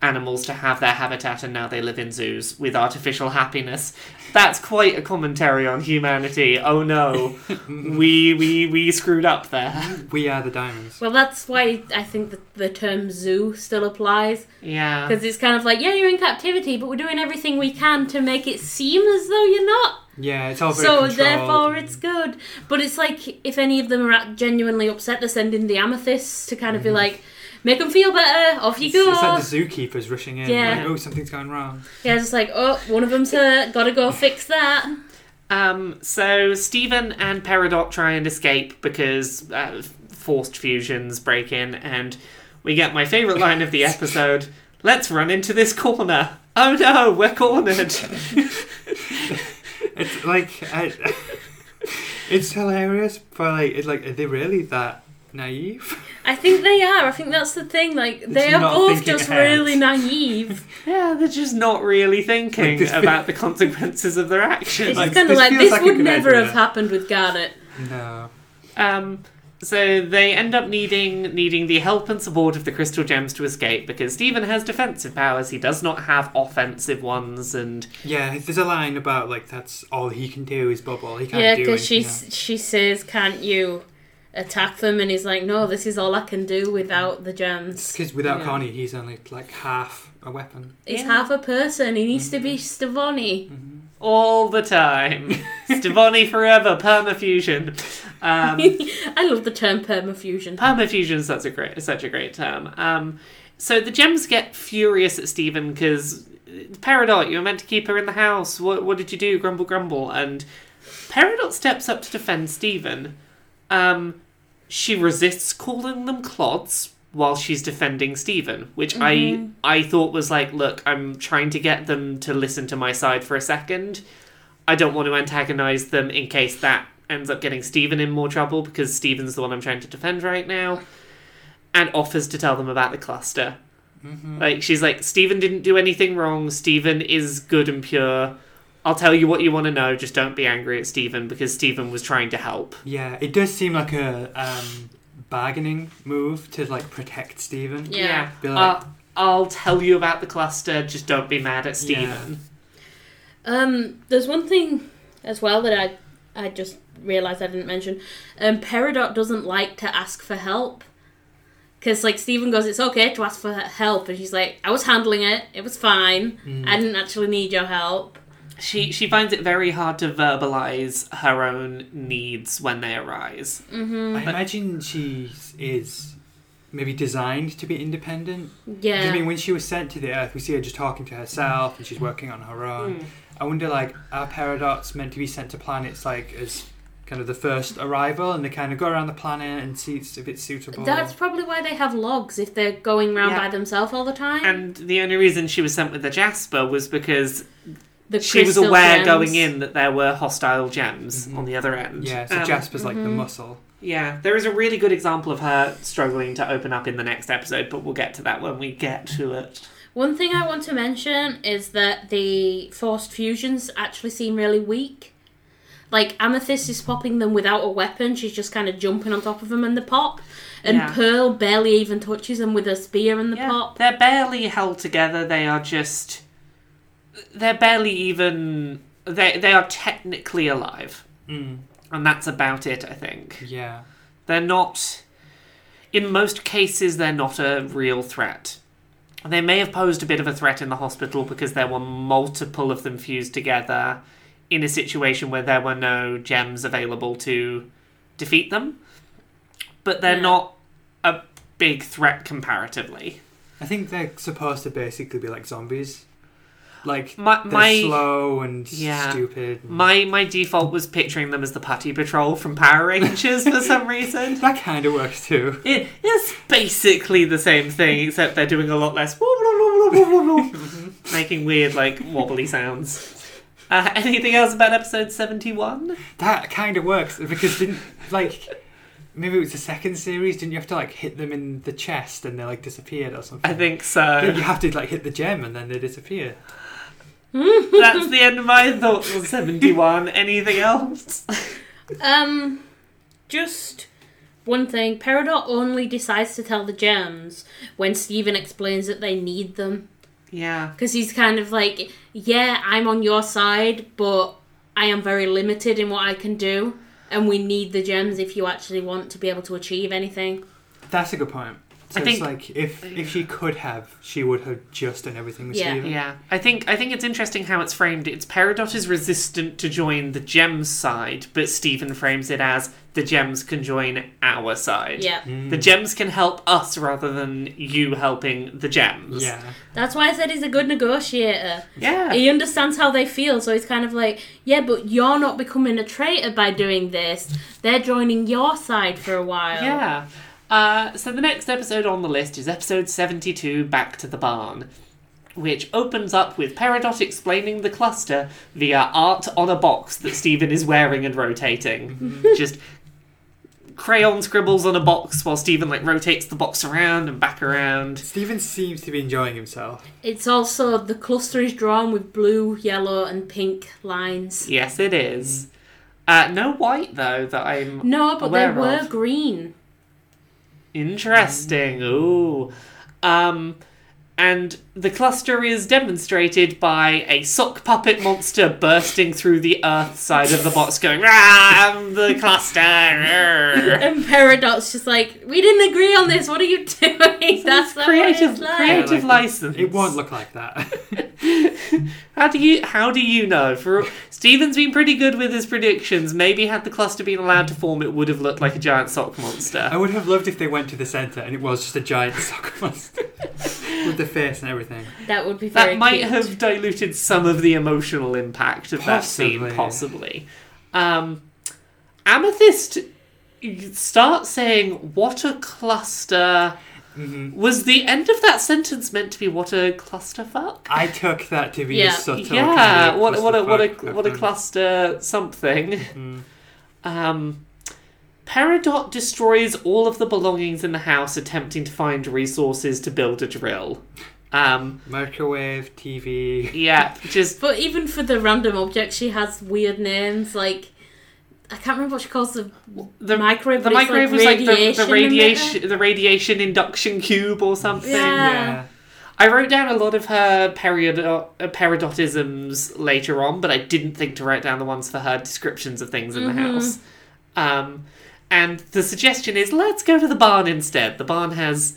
animals to have their habitat, and now they live in zoos with artificial happiness. That's quite a commentary on humanity. Oh no, we screwed up there. We are the diamonds. Well, that's why I think that the term zoo still applies. Yeah. Because it's kind of like, yeah, you're in captivity, but we're doing everything we can to make it seem as though you're not. Yeah, it's all very controlled. So therefore it's good. But it's like, if any of them are genuinely upset, they're sending the amethysts to kind of be like, make them feel better, off you go. It's like the zookeepers rushing in. Yeah. Like, oh, something's going wrong. Yeah, it's just like, oh, one of them's hurt, gotta go fix that. So Stephen and Peridot try and escape because forced fusions break in, and we get my favourite line of the episode, let's run into this corner. Oh no, we're cornered. It's like, it's hilarious, but like, it's like, are they really that naive? I think they are. I think that's the thing. Like, they are both just really naive. Yeah, they're just not really thinking about the consequences of their actions. It's like, kind of like, this would never have happened with Garnet. No. So they end up needing the help and support of the crystal gems to escape, because Stephen has defensive powers, he does not have offensive ones, and... Yeah, there's a line about, like, that's all he can do is bubble, he can't do anything. Yeah, because she says, can't you attack them? And he's like, no, this is all I can do without the gems. Because without Connie, he's only, like, half a weapon. He's half a person, he needs to be Stavoni. Mm-hmm. All the time. Stavoni forever, permafusion. I love the term permafusion. Permafusion is such a great term. So the gems get furious at Stephen because, Peridot, you were meant to keep her in the house. What did you do? Grumble, grumble. And Peridot steps up to defend Stephen. She resists calling them clods while she's defending Stephen, which I thought was like, look, I'm trying to get them to listen to my side for a second. I don't want to antagonise them in case that ends up getting Stephen in more trouble, because Stephen's the one I'm trying to defend right now. And offers to tell them about the cluster. Mm-hmm. Like, she's like, Stephen didn't do anything wrong. Stephen is good and pure. I'll tell you what you want to know. Just don't be angry at Stephen, because Stephen was trying to help. Yeah, it does seem like a... bargaining move to, like, protect Stephen. Yeah. Be like, I'll tell you about the cluster, just don't be mad at Stephen. Yeah. There's one thing as well that I just realised I didn't mention. Peridot doesn't like to ask for help. Because, like, Stephen goes, it's okay to ask for help. And she's like, I was handling it. It was fine. I didn't actually need your help. She finds it very hard to verbalise her own needs when they arise. Mm-hmm. I imagine she is maybe designed to be independent. Yeah. I mean, when she was sent to the Earth, we see her just talking to herself and she's working on her own. I wonder, like, are Peridots meant to be sent to planets, like, as kind of the first arrival, and they kind of go around the planet and see if it's suitable? That's probably why they have logs, if they're going around by themselves all the time. And the only reason she was sent with the Jasper was because... She was aware going in that there were hostile gems on the other end. Yeah, so Jasper's like the muscle. Yeah, there is a really good example of her struggling to open up in the next episode, but we'll get to that when we get to it. One thing I want to mention is that the forced fusions actually seem really weak. Like, Amethyst is popping them without a weapon. She's just kind of jumping on top of them and they pop. And Pearl barely even touches them with a spear and they pop. They're barely held together. They are just... They're barely even... They are technically alive. And that's about it, I think. Yeah. They're not... In most cases, they're not a real threat. They may have posed a bit of a threat in the hospital because there were multiple of them fused together in a situation where there were no gems available to defeat them. But they're not a big threat comparatively. I think they're supposed to basically be like zombies. Like, they're slow and stupid. And... My default was picturing them as the Putty Patrol from Power Rangers for some reason. That kind of works too. It's basically the same thing, except they're doing a lot less... making weird, like, wobbly sounds. Anything else about episode 71? That kind of works, because didn't, like... Maybe it was the second series, didn't you have to, like, hit them in the chest and they, like, disappeared or something? I think so. Didn't you have to, like, hit the gem and then they disappear? That's the end of my thoughts on 71. Anything else? just one thing. Peridot only decides to tell the gems when Stephen explains that they need them. Yeah. Because he's kind of like, yeah, I'm on your side, but I am very limited in what I can do, and we need the gems if you actually want to be able to achieve anything. That's a good point. So I think, it's like, if she could have, she would have just done everything with Stephen. Yeah. I think it's interesting how it's framed. It's Peridot is resistant to join the gems side, but Stephen frames it as the gems can join our side. Yeah. Mm. The gems can help us rather than you helping the gems. Yeah. That's why I said he's a good negotiator. Yeah. He understands how they feel, so he's kind of like, yeah, but you're not becoming a traitor by doing this. They're joining your side for a while. Yeah. So the next episode on the list is episode 72, Back to the Barn, which opens up with Peridot explaining the cluster via art on a box that Stephen is wearing and rotating. Just crayon scribbles on a box while Stephen rotates the box around and back around. Stephen seems to be enjoying himself. It's also, the cluster is drawn with blue, yellow and pink lines. Yes, it is. No white, though, that I'm aware of. No, but there were green. Interesting. Ooh. And the cluster is demonstrated by a sock puppet monster bursting through the earth side of the box going, "Rah, I'm the cluster." And Peridot's just like, we didn't agree on this, what are you doing? That's creative, like. Creative license. It won't look like that. How do you know? For Stephen's been pretty good with his predictions. Maybe had the cluster been allowed to form, it would have looked like a giant sock monster. I would have loved if they went to the centre and it was just a giant sock monster. With the face and everything. That would be very That might cute. Have diluted some of the emotional impact of that scene, possibly. Amethyst starts saying, what a cluster. Mm-hmm. Was the end of that sentence meant to be "what a clusterfuck"? I took that to be a subtle. Yeah, kind of what a cluster something. Mm-hmm. Peridot destroys all of the belongings in the house, attempting to find resources to build a drill. Microwave, TV. Yeah, just. But even for the random objects, she has weird names like. I can't remember what she calls the microwave. The microwave was the radiation induction cube or something. Yeah. I wrote down a lot of her peridotisms later on, but I didn't think to write down the ones for her descriptions of things in the house. And the suggestion is, let's go to the barn instead. The barn has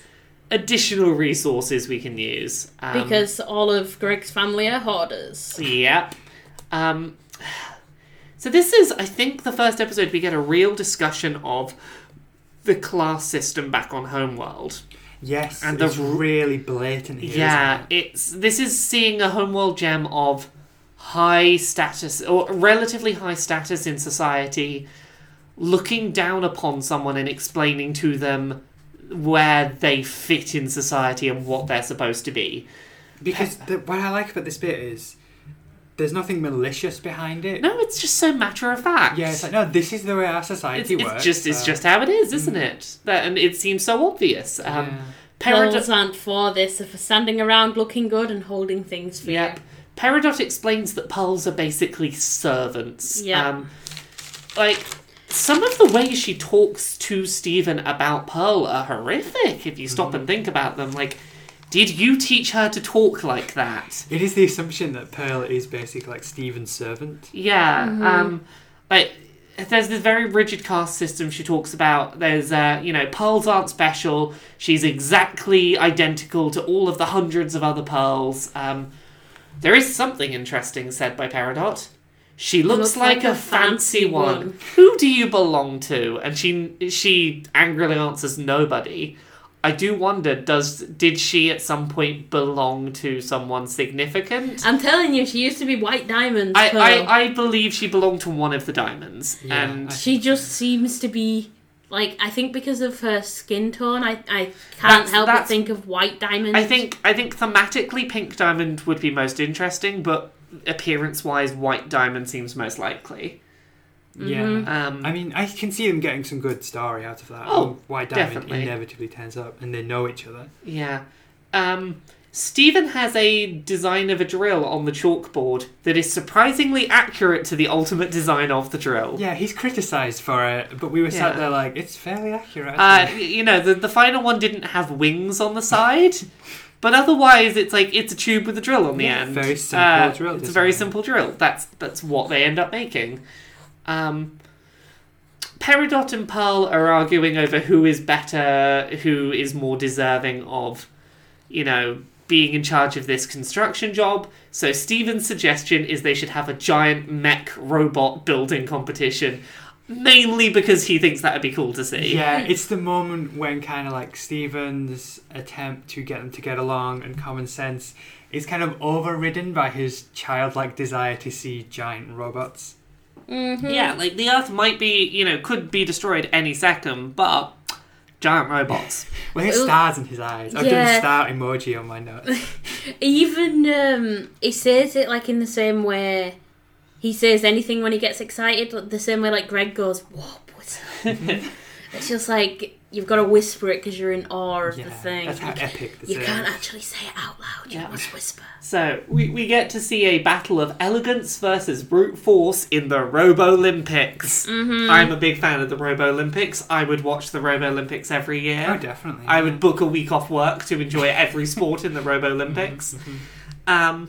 additional resources we can use. Because all of Greg's family are hoarders. Yep. So this is, I think, the first episode we get a real discussion of the class system back on Homeworld. Yes, and it's really blatant here. Yeah, this is seeing a Homeworld gem of high status, or relatively high status in society, looking down upon someone and explaining to them where they fit in society and what they're supposed to be. Because what I like about this bit is, there's nothing malicious behind it. No, it's just so matter of fact. Yeah, it's like, no, this is the way our society works. It's just how it is, isn't it? And it seems so obvious. Peridot aren't for this, for standing around looking good and holding things for you. Peridot explains that Pearls are basically servants. Yeah. Some of the ways she talks to Stephen about Pearl are horrific, if you stop and think about them. Did you teach her to talk like that? It is the assumption that Pearl is basically Stephen's servant. Yeah. Mm-hmm. There's this very rigid caste system she talks about. There's, Pearls aren't special. She's exactly identical to all of the hundreds of other Pearls. There is something interesting said by Peridot. She looks like a fancy one. Who do you belong to? And she angrily answers, nobody. I do wonder, did she at some point belong to someone significant? I'm telling you, she used to be White Diamond. I believe she belonged to one of the Diamonds. Yeah, and she just seems to be, I think because of her skin tone, I can't help but think of White Diamond. I think thematically Pink Diamond would be most interesting, but appearance-wise, White Diamond seems most likely. Yeah, I can see them getting some good story out of that. Oh, White Diamond definitely. Inevitably turns up, and they know each other. Yeah, Stephen has a design of a drill on the chalkboard that is surprisingly accurate to the ultimate design of the drill. Yeah, he's criticised for it, but we were sat there like, it's fairly accurate. You know, the final one didn't have wings on the side, but otherwise it's like, it's a tube with a drill on the end. Very simple drill. It's a very simple drill. That's what they end up making. Peridot and Pearl are arguing over who is better, who is more deserving of, you know, being in charge of this construction job. So Stephen's suggestion is they should have a giant mech robot building competition, mainly because he thinks that would be cool to see. Yeah, it's the moment when kind of like Stephen's attempt to get them to get along and common sense is kind of overridden by his childlike desire to see giant robots. Mm-hmm. Yeah, like the Earth might be, you know, could be destroyed any second, but giant robots. Well, his stars in his eyes. I've done a star emoji on my notes. Even, he says it like in the same way he says anything when he gets excited, the same way like Greg goes, "What was that?" It's just like, you've got to whisper it because you're in awe of the thing. That's how epic this is. You can't actually say it out loud, you must whisper. So, we get to see a battle of elegance versus brute force in the Robo Olympics. Mm-hmm. I'm a big fan of the Robo Olympics. I would watch the Robo Olympics every year. Oh, definitely. I would book a week off work to enjoy every sport in the Robo Olympics. Mm-hmm.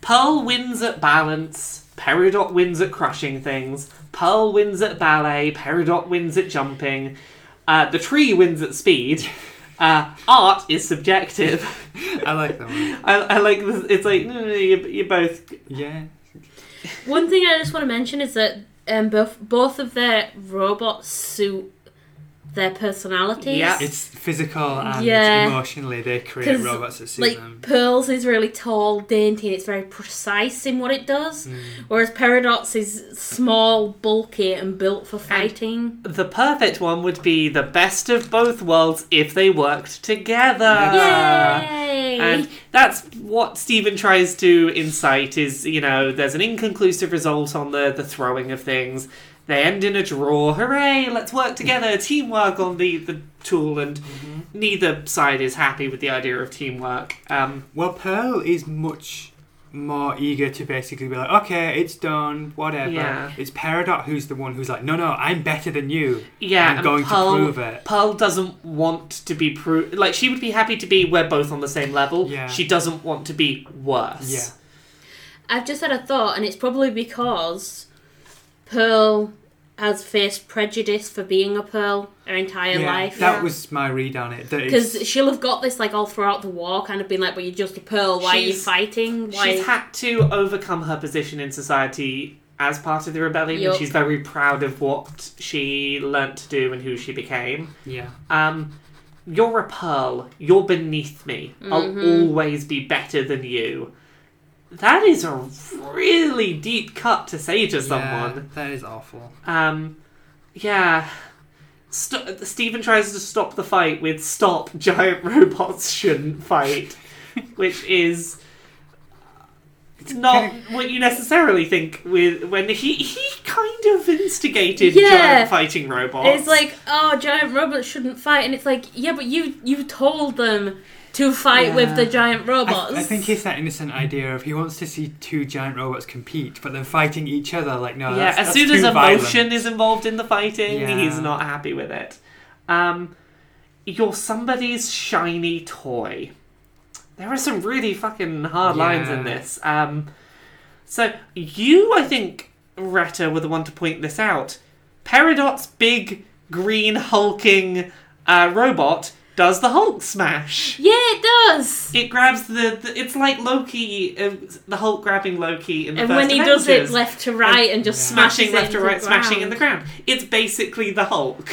Pearl wins at balance. Peridot wins at crushing things. Pearl wins at ballet. Peridot wins at jumping. The tree wins at speed. Art is subjective. I like that one. I like this. It's like, no, you're both... Yeah. One thing I just want to mention is that both of their robots suit their personalities. Yeah. It's physical and emotionally they create robots that suit them. Pearl's is really tall, dainty, and it's very precise in what it does. Mm. Whereas Peridot's is small, bulky, and built for fighting. And the perfect one would be the best of both worlds if they worked together. Yay! And that's what Stephen tries to incite is, you know, there's an inconclusive result on the throwing of things. They end in a draw. Hooray, let's work together. Teamwork on the tool. And neither side is happy with the idea of teamwork. Well, Pearl is much more eager to basically be like, okay, it's done, whatever. Yeah. It's Peridot who's the one who's like, no, I'm better than you. Yeah, I'm going to prove it. Pearl doesn't want to be proved. Like, she would be happy to be, we're both on the same level. Yeah. She doesn't want to be worse. Yeah. I've just had a thought, and it's probably because... Pearl has faced prejudice for being a Pearl her entire life. That was my read on it. Because she'll have got this like all throughout the war, kind of being like, but you're just a Pearl, why are you fighting? She's had to overcome her position in society as part of the rebellion, and she's very proud of what she learnt to do and who she became. Yeah. You're a Pearl. You're beneath me. Mm-hmm. I'll always be better than you. That is a really deep cut to say to someone. That is awful. Stephen tries to stop the fight with "Stop, giant robots shouldn't fight," which is not what you necessarily think with when he kind of instigated giant fighting robots. It's like, oh, giant robots shouldn't fight, and it's like, yeah, but you told them to fight with the giant robots. I think it's that innocent idea of he wants to see two giant robots compete, but they're fighting each other. Like, no, that's too violent. As soon as emotion is involved in the fighting, he's not happy with it. You're somebody's shiny toy. There are some really fucking hard lines in this. So you, I think, Retta, were the one to point this out. Peridot's big, green, hulking robot... does the Hulk smash. Yeah, it does. It grabs the it's like Loki, the Hulk grabbing Loki in the first Avengers. And when he does it left to right and just smashing left to right, smashing in the ground. It's basically the Hulk.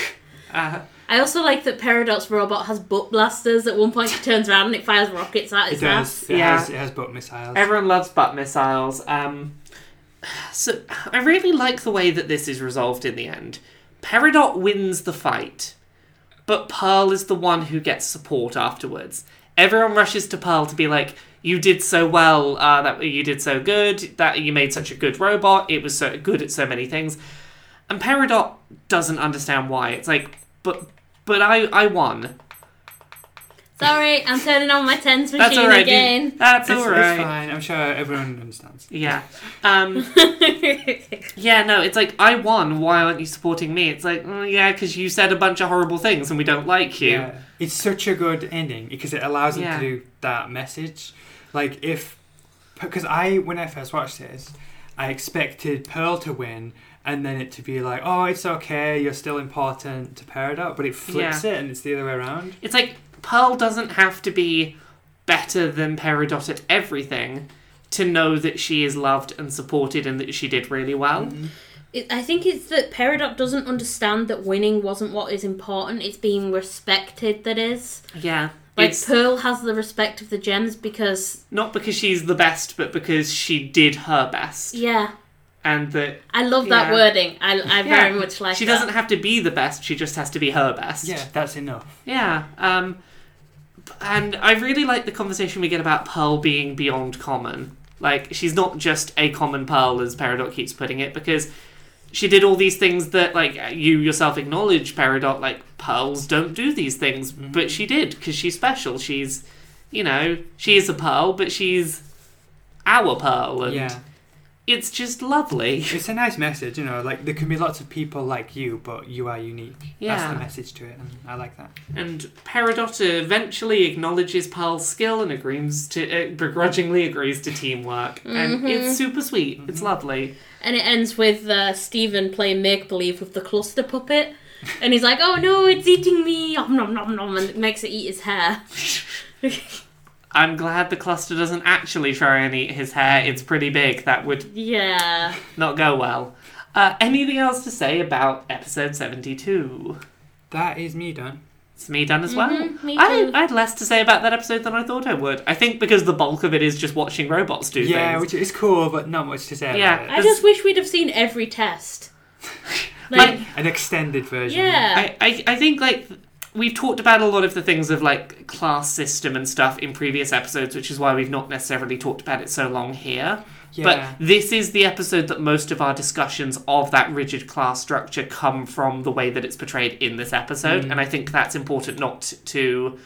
I also like that Peridot's robot has butt blasters. At one point he turns around and it fires rockets at his ass. It has butt missiles. Everyone loves butt missiles. So I really like the way that this is resolved in the end. Peridot wins the fight. But Pearl is the one who gets support afterwards. Everyone rushes to Pearl to be like, you did so well, you did so good, that you made such a good robot, it was so good at so many things. And Peridot doesn't understand why. It's like, but I won. Sorry, I'm turning on my tens machine again. That's all right. It's fine. I'm sure everyone understands. Yeah. Yeah, no, it's like, I won. Why aren't you supporting me? It's like, yeah, because you said a bunch of horrible things and we don't like you. Yeah. It's such a good ending because it allows them to do that message. Like, if... Because when I first watched this, I expected Pearl to win and then it to be like, oh, it's okay, you're still important to Peridot, but it flips it and it's the other way around. It's like, Pearl doesn't have to be better than Peridot at everything to know that she is loved and supported and that she did really well. Mm-hmm. I think it's that Peridot doesn't understand that winning wasn't what is important, it's being respected that is. Yeah. Like, Pearl has the respect of the gems because... Not because she's the best, but because she did her best. Yeah. And that... I love that wording. I very much like she that. She doesn't have to be the best, she just has to be her best. Yeah, that's enough. Yeah. And I really like the conversation we get about Pearl being beyond common. Like, she's not just a common Pearl, as Peridot keeps putting it, because... She did all these things that, like, you yourself acknowledge, Peridot, like, Pearls don't do these things, but she did, because she's special. She's, you know, she is a Pearl, but she's our Pearl, and it's just lovely. It's a nice message, you know, like, there can be lots of people like you, but you are unique. Yeah. That's the message to it, and I like that. And Peridot eventually acknowledges Pearl's skill and begrudgingly agrees to teamwork, and it's super sweet. It's lovely. And it ends with Stephen playing make-believe with the cluster puppet. And he's like, oh no, it's eating me. Om nom nom nom. And it makes it eat his hair. I'm glad the cluster doesn't actually try and eat his hair. It's pretty big. That would not go well. Anything else to say about episode 72? That is me done. It's me done as well. Me too. I had less to say about that episode than I thought I would. I think because the bulk of it is just watching robots do things. Yeah, which is cool, but not much to say about it. I just wish we'd have seen every test. Like, an extended version. Yeah. I think, like, we've talked about a lot of the things of, like, class system and stuff in previous episodes, which is why we've not necessarily talked about it so long here. Yeah. But this is the episode that most of our discussions of that rigid class structure come from the way that it's portrayed in this episode. And I think that's important not to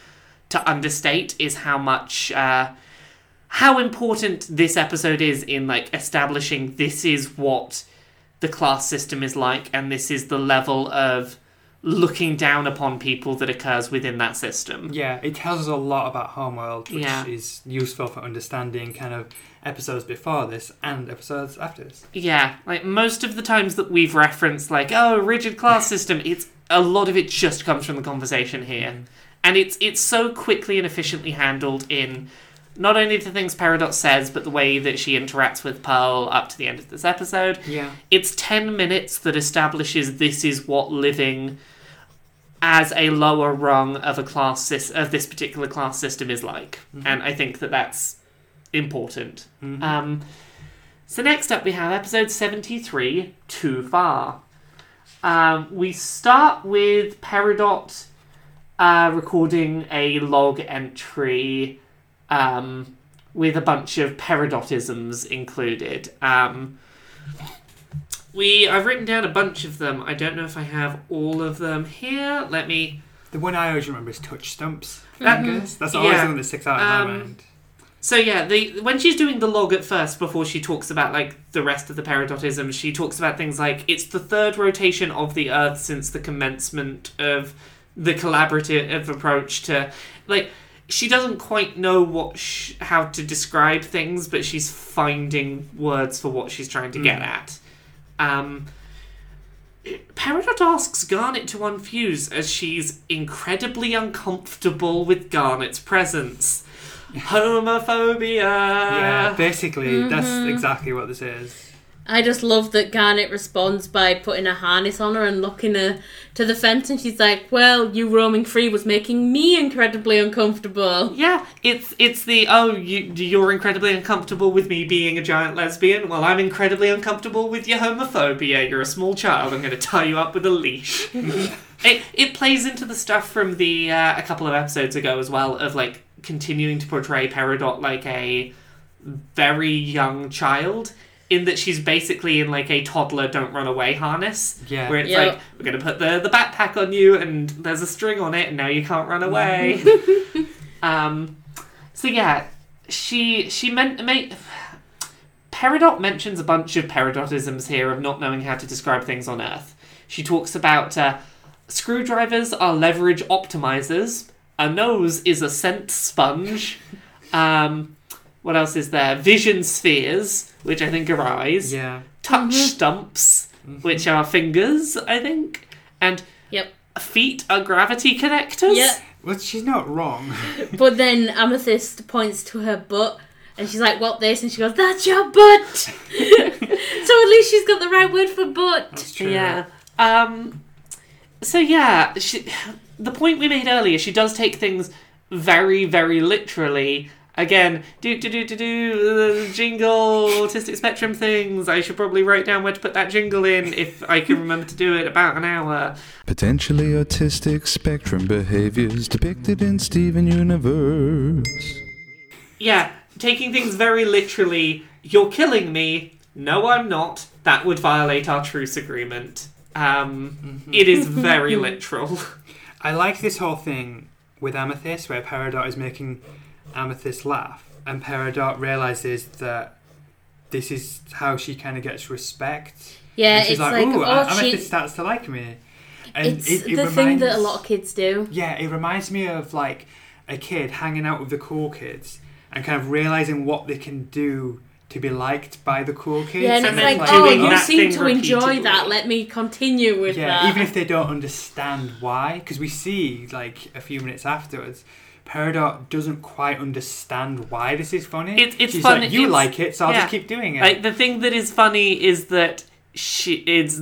understate, is how much, how important this episode is in, like, establishing this is what the class system is like, and this is the level of looking down upon people that occurs within that system. Yeah, it tells us a lot about Homeworld, which is useful for understanding kind of episodes before this and episodes after this. Yeah, like, most of the times that we've referenced, like, oh, rigid class system, it's a lot of it just comes from the conversation here. And it's so quickly and efficiently handled in not only the things Peridot says, but the way that she interacts with Pearl up to the end of this episode. Yeah. It's 10 minutes that establishes this is what living as a lower rung of a class of this particular class system is like. And I think that that's important. So next up we have episode 73, Too Far. We start with Peridot recording a log entry with a bunch of Peridotisms included. I've written down a bunch of them. I don't know if I have all of them here. Let me... The one I always remember is touch stumps. That's always the one that sticks out in my mind. So yeah, when she's doing the log at first, before she talks about, like, the rest of the Peridotisms, she talks about things like, it's the third rotation of the Earth since the commencement of the collaborative approach to... Like, she doesn't quite know how to describe things, but she's finding words for what she's trying to get at. Peridot asks Garnet to unfuse as she's incredibly uncomfortable with Garnet's presence. Homophobia! Yeah, basically, that's exactly what this is. I just love that Garnet responds by putting a harness on her and locking her to the fence, and she's like, well, you roaming free was making me incredibly uncomfortable. Yeah, it's the, oh, you're incredibly uncomfortable with me being a giant lesbian? Well, I'm incredibly uncomfortable with your homophobia. You're a small child. I'm going to tie you up with a leash. It plays into the stuff from the, a couple of episodes ago as well, of, like, continuing to portray Peridot like a very young child, in that she's basically in, like, a toddler don't run away harness. Yeah. Where it's like, we're going to put the backpack on you and there's a string on it and now you can't run away. So yeah, she meant... Peridot mentions a bunch of Peridotisms here of not knowing how to describe things on Earth. She talks about screwdrivers are leverage optimizers. A nose is a scent sponge. What else is there? Vision spheres, which I think are eyes. Yeah. Touch stumps, which are fingers, I think. And feet are gravity connectors. Yep. Well, she's not wrong. But then Amethyst points to her butt. And she's like, what this? And she goes, that's your butt! So at least she's got the right word for butt. That's true. Yeah. So yeah, the point we made earlier, she does take things very, very literally. Again, do jingle, autistic spectrum things. I should probably write down where to put that jingle in if I can remember to do it about an hour. Potentially autistic spectrum behaviors depicted in Steven Universe. Yeah. Taking things very literally, you're killing me. No, I'm not. That would violate our truce agreement. It is very literal. I like this whole thing with Amethyst, where Peridot is making Amethyst laugh, and Peridot realises that this is how she kind of gets respect. Yeah, and she's like, ooh, Amethyst starts to like me. And it's it reminds thing that a lot of kids do. Yeah, it reminds me of, like, a kid hanging out with the cool kids, and kind of realising what they can do to be liked by the cool kids. Yeah, and it's like, oh, you seem to enjoy that, let me continue with that. Yeah, even if they don't understand why. Because we see, like, a few minutes afterwards, Peridot doesn't quite understand why this is funny. She's funny. Like, you like it, so I'll just keep doing it. Like, the thing that is funny is that she's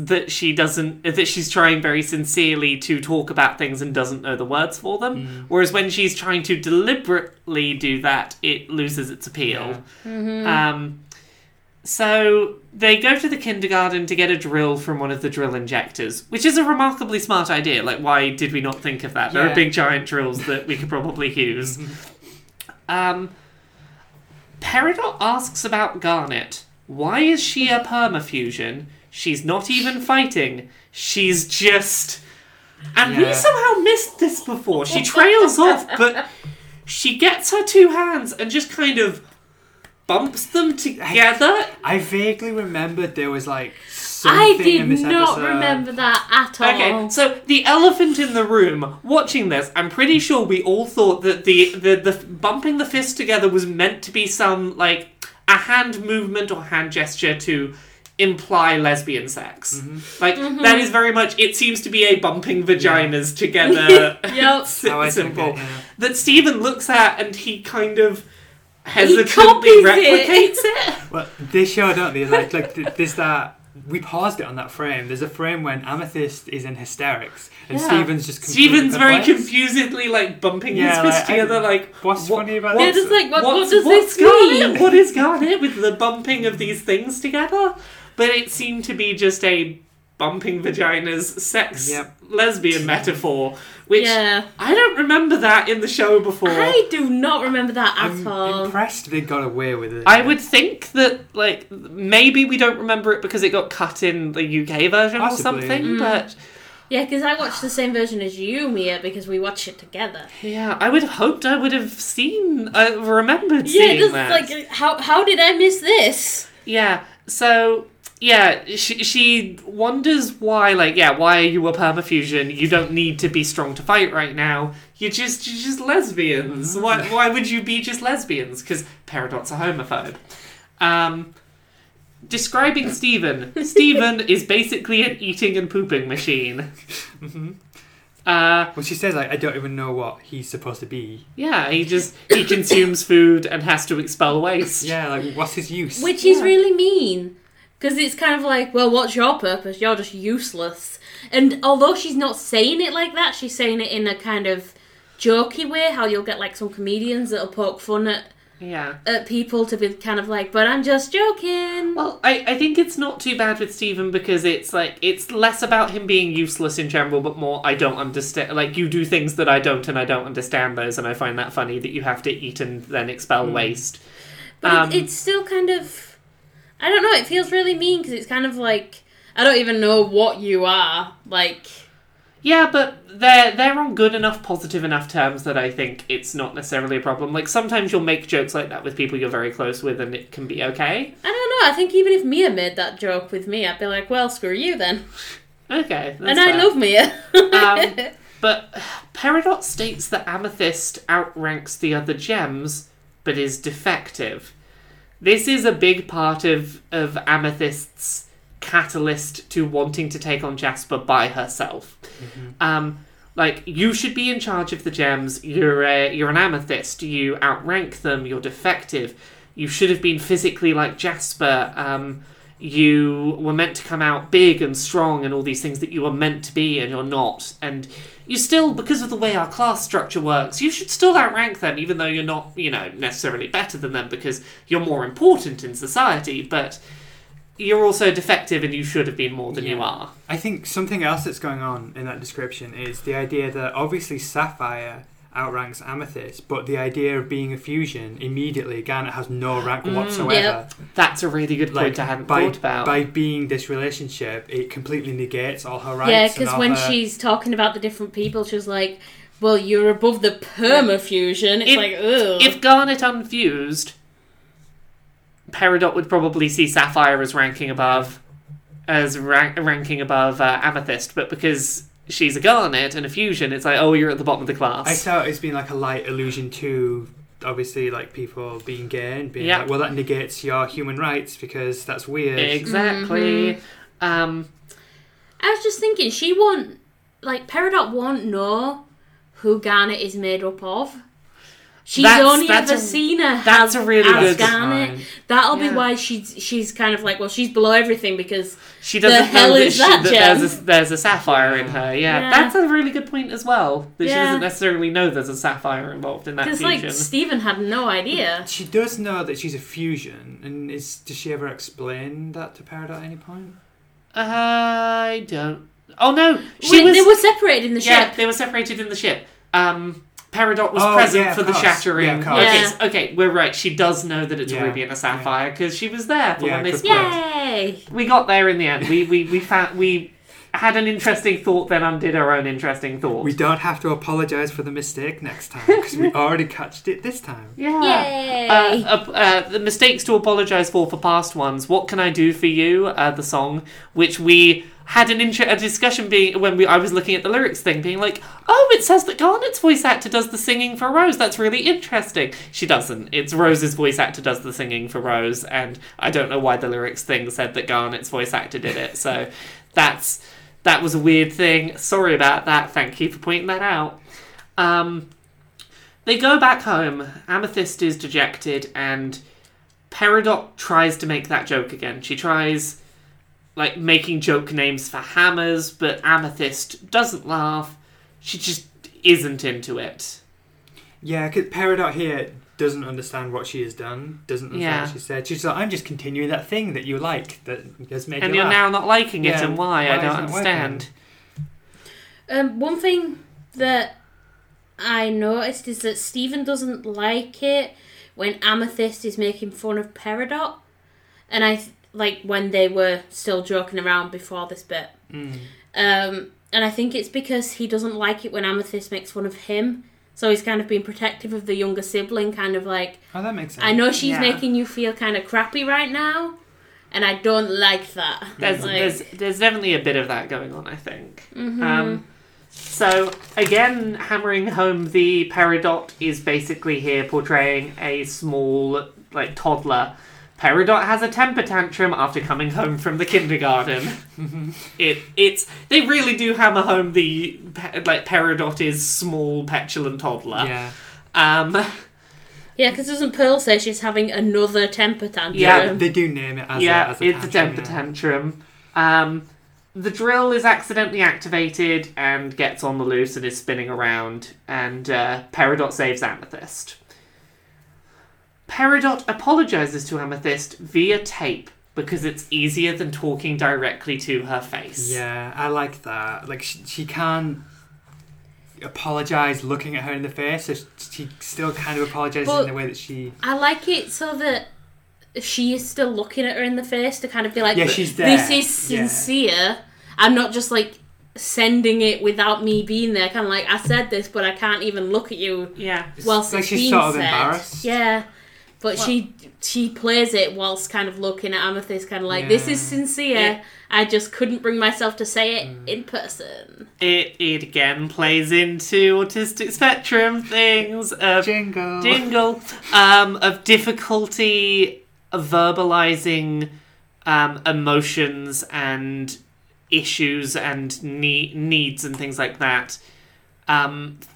trying very sincerely to talk about things and doesn't know the words for them. Whereas when she's trying to deliberately do that, it loses its appeal. So they go to the kindergarten to get a drill from one of the drill injectors, which is a remarkably smart idea. Like, why did we not think of that? There are big giant drills that we could probably use. Peridot asks about Garnet. Why is she a permafusion? She's not even fighting. She's just... And we somehow missed this before. She trails off, but she gets her two hands and just kind of bumps them together. I vaguely remembered there was, like, something in this episode. I did not remember that at all. Okay, so the elephant in the room, watching this, I'm pretty sure we all thought that the bumping the fist together was meant to be some, like, a hand movement or hand gesture to imply lesbian sex. That is very much, it seems to be a bumping vaginas together. Simple. That Stephen looks at and he kind of hesitantly replicates it. Well, they sure don't. They like there's that. We paused it on that frame. There's a frame when Amethyst is in hysterics and Stephen's just confused. Stephen's very confusedly, like, bumping his fist together, like, what's funny about this? Just like, what does this mean? Garnet? What is Garnet with the bumping of these things together? But it seemed to be just a bumping vaginas sex lesbian metaphor, which I don't remember that in the show before. I do not remember that at all. I'm impressed they got away with it. I would think that, like, maybe we don't remember it because it got cut in the UK version or something, but... Yeah, because I watched the same version as you, Mia, because we watched it together. Yeah, I would have hoped I would have remembered seeing that. Yeah, like, how did I miss this? Yeah, so... Yeah, she wonders why, like, why are you a permafusion? You don't need to be strong to fight right now. You're just lesbians. Why would you be just lesbians? Because Peridot's a homophobe. Describing Stephen. Stephen is basically an eating and pooping machine. Well, she says, like, I don't even know what he's supposed to be. Yeah, he consumes food and has to expel waste. Yeah, like, what's his use? Which is really mean. Because it's kind of like, well, what's your purpose? You're just useless. And although she's not saying it like that, she's saying it in a kind of jokey way, how you'll get, like, some comedians that'll poke fun at people to be kind of like, but I'm just joking. Well, I think it's not too bad with Stephen because it's, like, it's less about him being useless in general, but more, I don't understand, like, you do things that I don't, and I don't understand those, and I find that funny that you have to eat and then expel waste. But it's still kind of... I don't know, it feels really mean because it's kind of like, I don't even know what you are, like... Yeah, but they're on good enough, positive enough terms that I think it's not necessarily a problem. Like, sometimes you'll make jokes like that with people you're very close with and it can be okay. I don't know. I think even if Mia made that joke with me, I'd be like, well, screw you then. Okay, that's fair. And I love Mia. But Peridot states that Amethyst outranks the other gems, but is defective. This is a big part of Amethyst's catalyst to wanting to take on Jasper by herself. Mm-hmm. Like, you should be in charge of the gems. You're an amethyst. You outrank them. You're defective. You should have been physically like Jasper. You were meant to come out big and strong and all these things that you were meant to be and you're not. And you still, because of the way our class structure works, you should still outrank them, even though you're not, necessarily better than them because you're more important in society. But you're also defective and you should have been more than you are. I think something else that's going on in that description is the idea that obviously Sapphire outranks Amethyst, but the idea of being a fusion immediately, Garnet has no rank whatsoever. Yep. That's a really good point I hadn't thought about. By being this relationship, it completely negates all her ranks. Yeah, because when she's talking about the different people, she's like, well, you're above the perma-fusion. It's ugh. If Garnet unfused, Peridot would probably see Sapphire as ranking above Amethyst, but because she's a Garnet and a fusion, it's like, oh, you're at the bottom of the class. I thought it's been like a light allusion to, obviously, like people being gay and being like, well, that negates your human rights because that's weird. Exactly. Mm-hmm. I was just thinking, Peridot won't know who Garnet is made up of. She's only ever seen her as Garnet. That'll be why she's kind of like, well, she's below everything because she doesn't know that there's a sapphire in her. Yeah, that's a really good point as well. That she doesn't necessarily know there's a sapphire involved in that fusion. Because Stephen had no idea. She does know that she's a fusion, and does she ever explain that to Peridot at any point? I don't. Oh no, they were separated in the ship. Yeah, they were separated in the ship. Peridot was present for the shattering. Okay, we're right. She does know that it's a ruby and a sapphire because she was there for when they split. Yay! We got there in the end. We had an interesting thought, then undid our own interesting thought. We don't have to apologise for the mistake next time because we already catched it this time. Yeah. Yay! The mistakes to apologise for past ones. What Can I Do For You? The song, which we had a discussion I was looking at the lyrics thing, being like, oh, it says that Garnet's voice actor does the singing for Rose. That's really interesting. She doesn't. It's Rose's voice actor does the singing for Rose, and I don't know why the lyrics thing said that Garnet's voice actor did it. So that was a weird thing. Sorry about that. Thank you for pointing that out. They go back home. Amethyst is dejected, and Peridot tries to make that joke again. She tries making joke names for hammers, but Amethyst doesn't laugh. She just isn't into it. Yeah, because Peridot here doesn't understand what she has done, doesn't understand what she said. She's like, I'm just continuing that thing that you like, that has made you laugh. And you're now not liking it, and why? I don't understand. One thing that I noticed is that Stephen doesn't like it when Amethyst is making fun of Peridot. And when they were still joking around before this bit. Mm. And I think it's because he doesn't like it when Amethyst makes fun of him. So he's kind of being protective of the younger sibling, kind of like, oh, that makes sense. I know she's making you feel kind of crappy right now, and I don't like that. There's definitely a bit of that going on, I think. Mm-hmm. So, again, hammering home the Peridot is basically here portraying a small, toddler. Peridot has a temper tantrum after coming home from the kindergarten. They really do hammer home the Peridot is small, petulant toddler. Yeah. Because doesn't Pearl say she's having another temper tantrum? Yeah, they do name it as a tantrum. It's a temper tantrum. The drill is accidentally activated and gets on the loose and is spinning around. And Peridot saves Amethyst. Peridot apologises to Amethyst via tape because it's easier than talking directly to her face. Yeah, I like that. She can't apologise looking at her in the face, so she still kind of apologises in the way that she... I like it so that she is still looking at her in the face to kind of be like, yeah, she's there. This is sincere. Yeah. I'm not just sending it without me being there. Kind of like, I said this, but I can't even look at you. Yeah. Whilst like she's sort of embarrassed. Yeah. But well, she plays it whilst kind of looking at Amethyst, kind of like, this is sincere. Yeah. I just couldn't bring myself to say it in person. It again plays into autistic spectrum things of jingle of difficulty verbalizing emotions and issues and needs and things like that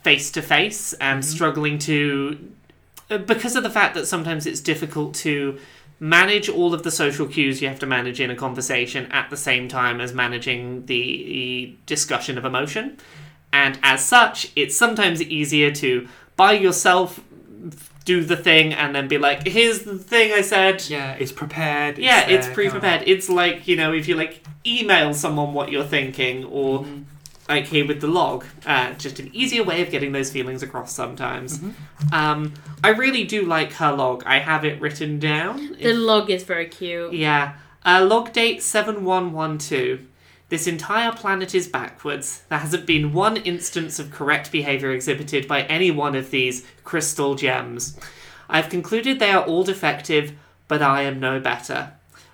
face to face, and struggling to. Because of the fact that sometimes it's difficult to manage all of the social cues you have to manage in a conversation at the same time as managing the discussion of emotion. And as such, it's sometimes easier to, by yourself, do the thing and then be like, here's the thing I said. Yeah, it's prepared. It's pre-prepared. It's like, you know, if you like email someone what you're thinking or... Mm-hmm. Like here with the log, just an easier way of getting those feelings across sometimes. Mm-hmm. I really do like her log. I have it written down. The log is very cute. Yeah. Log date 7112. This entire planet is backwards. There hasn't been one instance of correct behaviour exhibited by any one of these crystal gems. I've concluded they are all defective, but I am no better.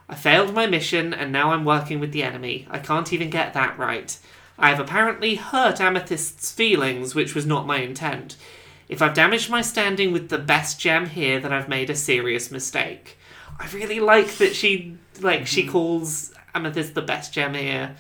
I failed my mission, and now I'm working with the enemy. I can't even get that right. I have apparently hurt Amethyst's feelings, which was not my intent. If I've damaged my standing with the best gem here, then I've made a serious mistake. I really like that she calls Amethyst the best gem here.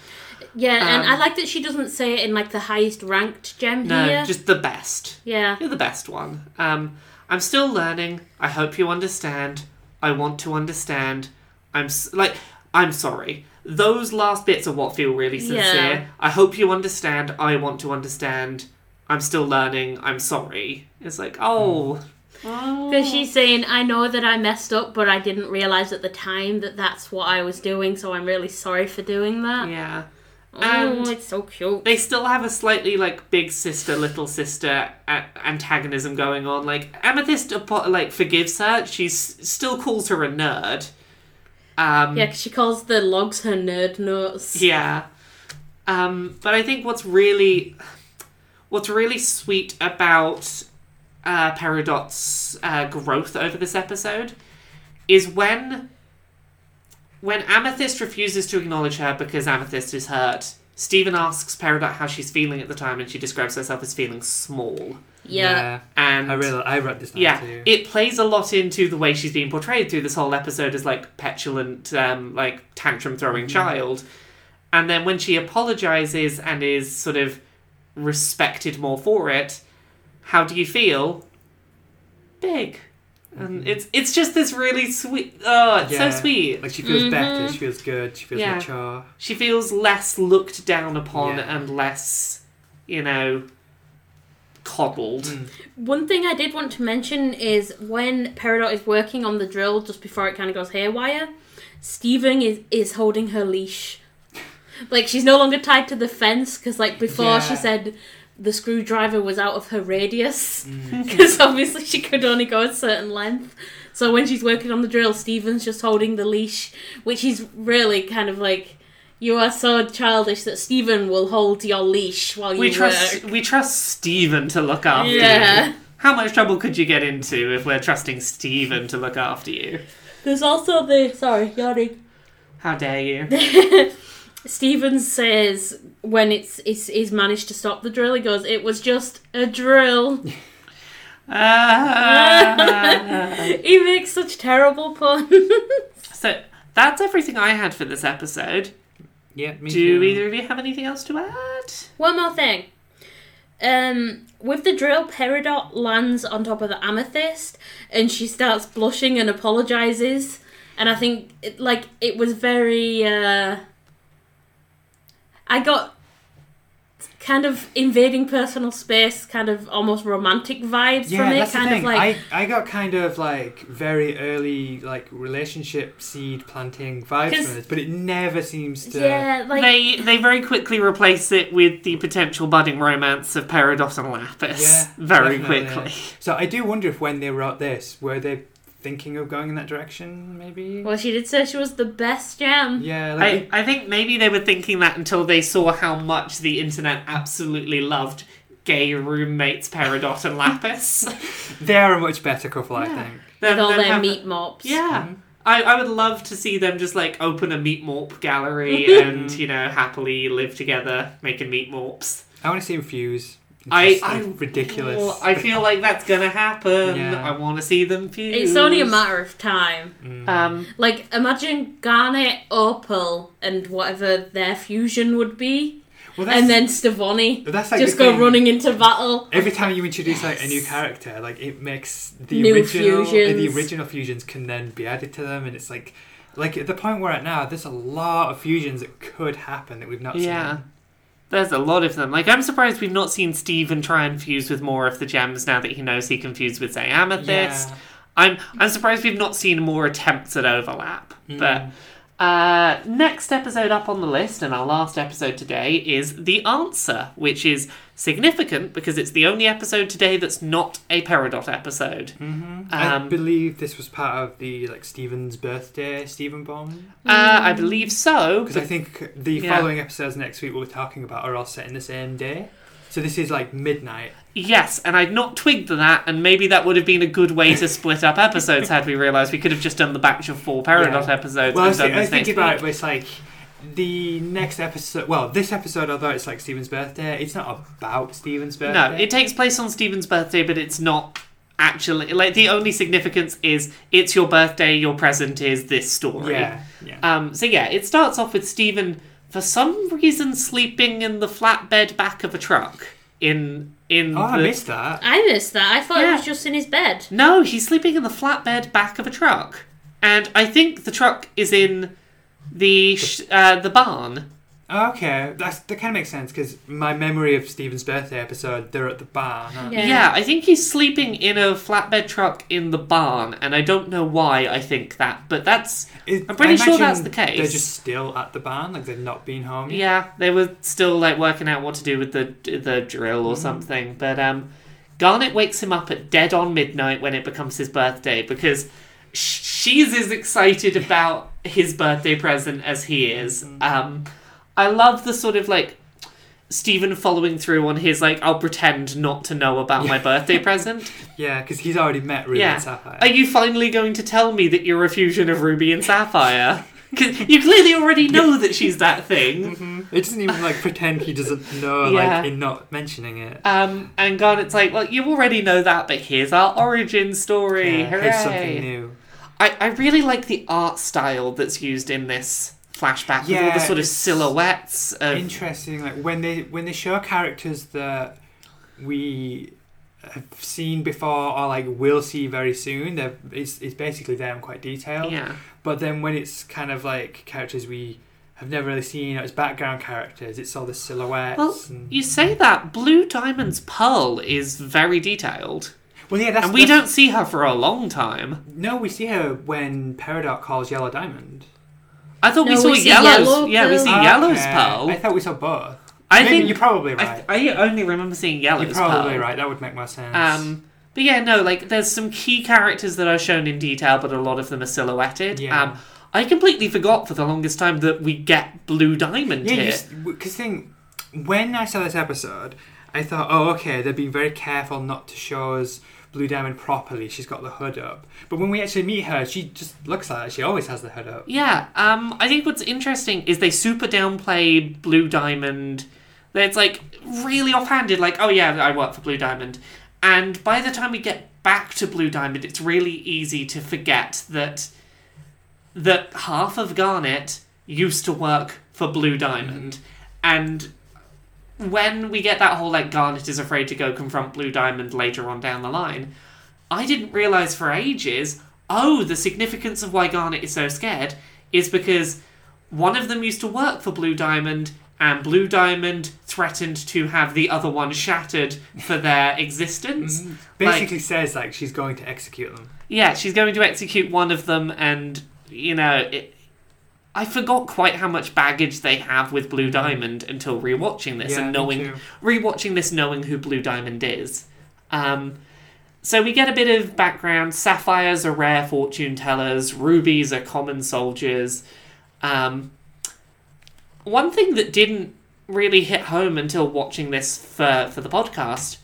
Yeah, and I like that she doesn't say it in, like, the highest ranked gem here. No, just the best. Yeah. You're the best one. I'm still learning. I hope you understand. I want to understand. I'm sorry. Those last bits are what feel really sincere. Yeah. I hope you understand. I want to understand. I'm still learning. I'm sorry. It's like, Because she's saying, I know that I messed up, but I didn't realise at the time that that's what I was doing, so I'm really sorry for doing that. Yeah. And it's so cute. They still have a slightly, like, big sister, little sister antagonism going on. Like, Amethyst, like, forgives her. She still calls her a nerd. Because she calls the logs her nerd notes. Yeah. But I think what's really sweet about Peridot's growth over this episode is when Amethyst refuses to acknowledge her because Amethyst is hurt, Stephen asks Peridot how she's feeling at the time, and she describes herself as feeling small. Yeah. And I wrote this down too. It plays a lot into the way she's being portrayed through this whole episode as, like, petulant, like, tantrum-throwing child. And then when she apologises and is sort of respected more for it, how do you feel? Big. And it's just this really sweet... Oh, it's so sweet. Like, she feels better, she feels good, she feels mature. She feels less looked down upon and less, you know, coddled. One thing I did want to mention is when Peridot is working on the drill just before it kind of goes haywire, Stephen is holding her leash. Like, she's no longer tied to the fence, because, like, before she said... the screwdriver was out of her radius because obviously she could only go a certain length. So when she's working on the drill, Stephen's just holding the leash, which is really kind of like, you are so childish that Stephen will hold your leash while you work. We trust Stephen to look after you. How much trouble could you get into if we're trusting Stephen to look after you? There's also yawning. How dare you. Stephen says, when he's managed to stop the drill, he goes, it was just a drill. He makes such terrible puns. So that's everything I had for this episode. Yeah, me too. Do either of you have anything else to add? One more thing. With the drill, Peridot lands on top of the Amethyst, and she starts blushing and apologises. And I think, it was very... I got kind of invading personal space, kind of almost romantic vibes from it. That's kind the thing. Of like I got kind of like very early like relationship seed planting vibes from it, but it never seems to. Yeah, like they very quickly replace it with the potential budding romance of Peridot and Lapis. Yeah, very quickly. So I do wonder if when they wrote this, were they thinking of going in that direction, maybe? Well, she did say she was the best gem. Yeah. Like, I think maybe they were thinking that until they saw how much the internet absolutely loved gay roommates Peridot and Lapis. They are a much better couple, I think. With all their meat mops. Yeah. Mm. I would love to see them just, like, open a meat morp gallery and, you know, happily live together making meat morps. I want to see them fuse. Ridiculous. Well, I feel like that's gonna happen. Yeah. I want to see them fuse. It's only a matter of time. Mm. Like, imagine Garnet, Opal, and whatever their fusion would be. Well, and then Stavoni go running into battle. Every time you introduce like a new character, like it makes the original fusions can then be added to them, and it's like at the point we're at now, there's a lot of fusions that could happen that we've not seen. There's a lot of them. Like, I'm surprised we've not seen Stephen try and fuse with more of the gems now that he knows he can fuse with, say, Amethyst. Yeah. I'm surprised we've not seen more attempts at overlap. Mm. But next episode up on the list, and our last episode today, is The Answer, which is significant because it's the only episode today that's not a Peridot episode. Mm-hmm. I believe this was part of the Stephen's birthday Stephen Bomb. I believe so, because I think the following episodes next week we'll be talking about are all set in the same day, so this is like midnight. Yes, and I'd not twigged that, and maybe that would have been a good way to split up episodes had we realised we could have just done the batch of 4 Peridot episodes. Well, I was thinking about it, but it's the next episode... Well, this episode, although it's Stephen's birthday, it's not about Stephen's birthday. No, it takes place on Stephen's birthday, but it's not actually... the only significance is it's your birthday, your present is this story. Yeah. It starts off with Stephen, for some reason, sleeping in the flatbed back of a truck in I missed that. I thought it was just in his bed. No, he's sleeping in the flatbed back of a truck. And I think the truck is in... the barn. Okay, that kind of makes sense, because my memory of Stephen's birthday episode, they're at the barn. Yeah, I think he's sleeping in a flatbed truck in the barn, and I don't know why I think that, but I'm pretty sure that's the case. They're just still at the barn, they've not been home yet. Yeah, they were still working out what to do with the drill or something, but Garnet wakes him up at dead on midnight when it becomes his birthday, because she's as excited about his birthday present as he is. I love the sort of Stephen following through on his I'll pretend not to know about my birthday present. Yeah, because he's already met Ruby and Sapphire. Are you finally going to tell me that you're a fusion of Ruby and Sapphire? Because you clearly already know that she's that thing. It doesn't even pretend he doesn't know in not mentioning it. And Garnet's you already know that, but here's our origin story. Yeah, here's something new. I really like the art style that's used in this flashback with all the sort of silhouettes. Interesting, when they show characters that we have seen before or will see very soon, it's basically them, quite detailed. Yeah. But then when it's kind of characters we have never really seen as background characters, it's all the silhouettes. Well, you say that Blue Diamond's Pearl is very detailed. Well, yeah, that's... And we don't see her for a long time. No, we see her when Peridot calls Yellow Diamond. I thought we saw Yellow's. Yellow, yeah, we see Yellow's Pearl. I thought we saw both. I think you're probably right. I only remember seeing Yellow's Pearl. You're probably right. That would make more sense. But yeah, no, there's some key characters that are shown in detail, but a lot of them are silhouetted. Yeah. I completely forgot for the longest time that we get Blue Diamond here. Yeah, because when I saw this episode, I thought, oh, okay, they're being very careful not to show us Blue Diamond properly. She's got the hood up. But when we actually meet her, she just looks like that. She always has the hood up. Yeah. I think what's interesting is they super downplay Blue Diamond. It's really offhanded. Oh yeah, I work for Blue Diamond. And by the time we get back to Blue Diamond, it's really easy to forget that half of Garnet used to work for Blue Diamond. Mm. And when we get that whole Garnet is afraid to go confront Blue Diamond later on down the line, I didn't realise for ages, the significance of why Garnet is so scared is because one of them used to work for Blue Diamond, and Blue Diamond threatened to have the other one shattered for their existence. Basically says, she's going to execute them. Yeah, she's going to execute one of them, and, you know... I forgot quite how much baggage they have with Blue Diamond until rewatching this knowing who Blue Diamond is. So we get a bit of background. Sapphires are rare fortune tellers. Rubies are common soldiers. One thing that didn't really hit home until watching this for the podcast,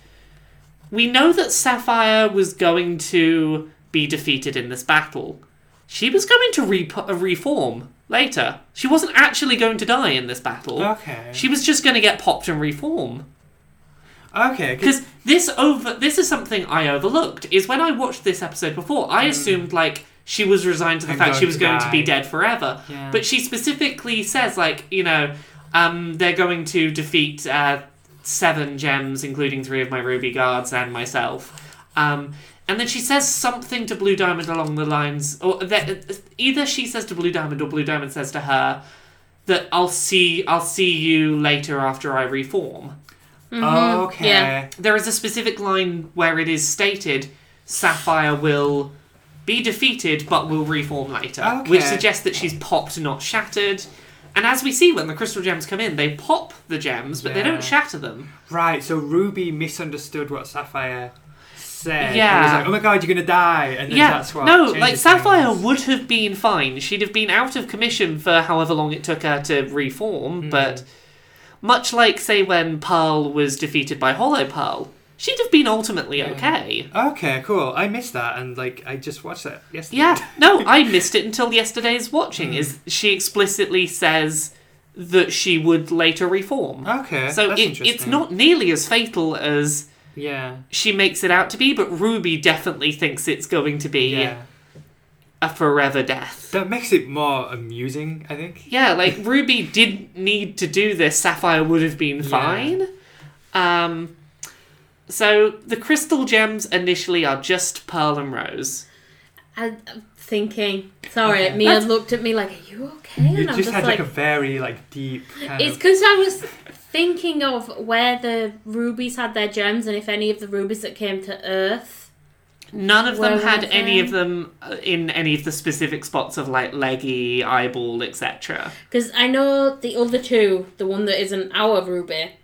we know that Sapphire was going to be defeated in this battle. She was going to reform later. She wasn't actually going to die in this battle. Okay. She was just going to get popped and reform. Okay. Because this is something I overlooked, is when I watched this episode before, I assumed, she was resigned to the fact she was going to be dead forever. Yeah. But she specifically says, they're going to defeat 7 gems, including 3 of my ruby guards and myself. And then she says something to Blue Diamond along the lines, or that either she says to Blue Diamond or Blue Diamond says to her that I'll see you later after I reform. Mm-hmm. Oh, okay. Yeah. There is a specific line where it is stated Sapphire will be defeated but will reform later, which suggests that she's popped, not shattered. And as we see, when the crystal gems come in, they pop the gems, but they don't shatter them. Right, so Ruby misunderstood what Sapphire said. Yeah. And was like, oh my god, you're going to die. And then that's what changes things. Sapphire would have been fine. She'd have been out of commission for however long it took her to reform, but much like, say, when Pearl was defeated by Hollow Pearl, she'd have been ultimately okay. Okay, cool. I missed that, and I just watched it yesterday. Yeah, no, I missed it until yesterday's watching. Is she explicitly says that she would later reform? Okay, so that's interesting. It's not nearly as fatal as she makes it out to be, but Ruby definitely thinks it's going to be a forever death. That makes it more amusing, I think. Yeah, Ruby didn't need to do this. Sapphire would have been fine. So, the crystal gems initially are just Pearl and Rose. I'm thinking. Sorry, Mia looked at me like, are you okay? And I'm just had a very, deep kind It's because I was thinking of where the rubies had their gems and if any of the rubies that came to Earth. None of them had any of them in any of the specific spots of, leggy, eyeball, etc. Because I know the other two, the one that isn't our ruby...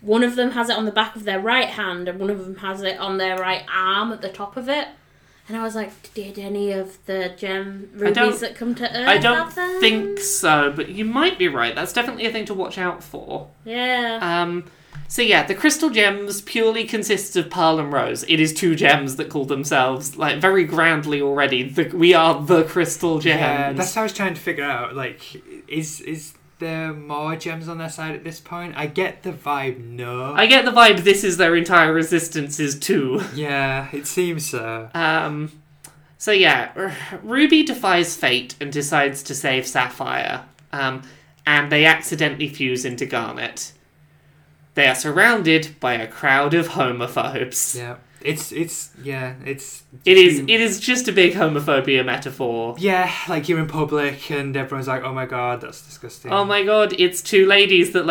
One of them has it on the back of their right hand and one of them has it on their right arm at the top of it. And I was like, did any of the rubies that come to Earth have them? I don't think so, but you might be right. That's definitely a thing to watch out for. Yeah. The crystal gems purely consists of Pearl and Rose. It is 2 gems that call themselves, very grandly already, we are the crystal gems. Yeah, that's what I was trying to figure out. Is there more gems on their side at this point? I get the vibe, no. I get the vibe this is their entire resistance is 2. Yeah, it seems so. Ruby defies fate and decides to save Sapphire. And they accidentally fuse into Garnet. They are surrounded by a crowd of homophobes. Yeah. It is just a big homophobia metaphor. Yeah, you're in public and everyone's like, oh my god, that's disgusting. Oh my god, it's 2 ladies that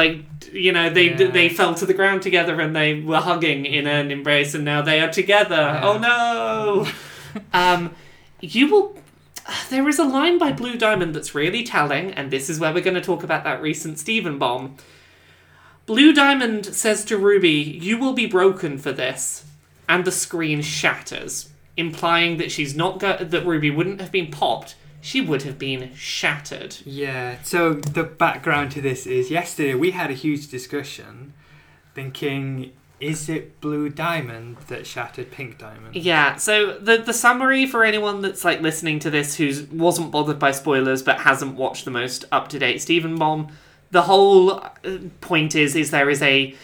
they fell to the ground together and they were hugging in an embrace and now they are together. Yeah. Oh no. There is a line by Blue Diamond that's really telling, and this is where we're going to talk about that recent Stephen Bomb. Blue Diamond says to Ruby, you will be broken for this. And the screen shatters, implying that she's not that Ruby wouldn't have been popped. She would have been shattered. Yeah. So the background to this is yesterday we had a huge discussion, thinking, is it Blue Diamond that shattered Pink Diamond? Yeah. So the summary for anyone that's listening to this who wasn't bothered by spoilers but hasn't watched the most up to date Stephen Bomb, the whole point is there is a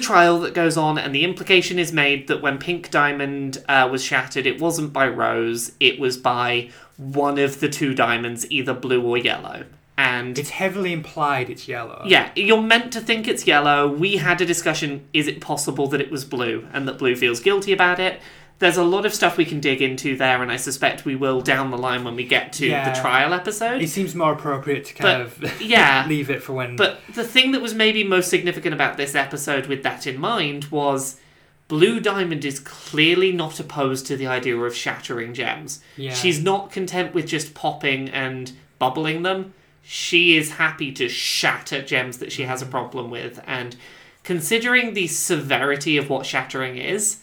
trial that goes on, and the implication is made that when Pink Diamond was shattered, it wasn't by Rose, it was by one of the 2 diamonds, either blue or yellow. And it's heavily implied it's yellow. Yeah, you're meant to think it's yellow. We had a discussion, is it possible that it was blue, and that blue feels guilty about it? There's a lot of stuff we can dig into there, and I suspect we will down the line when we get to the trial episode. It seems more appropriate to leave it for when... But the thing that was maybe most significant about this episode with that in mind was Blue Diamond is clearly not opposed to the idea of shattering gems. Yeah. She's not content with just popping and bubbling them. She is happy to shatter gems that she has a problem with, and considering the severity of what shattering is...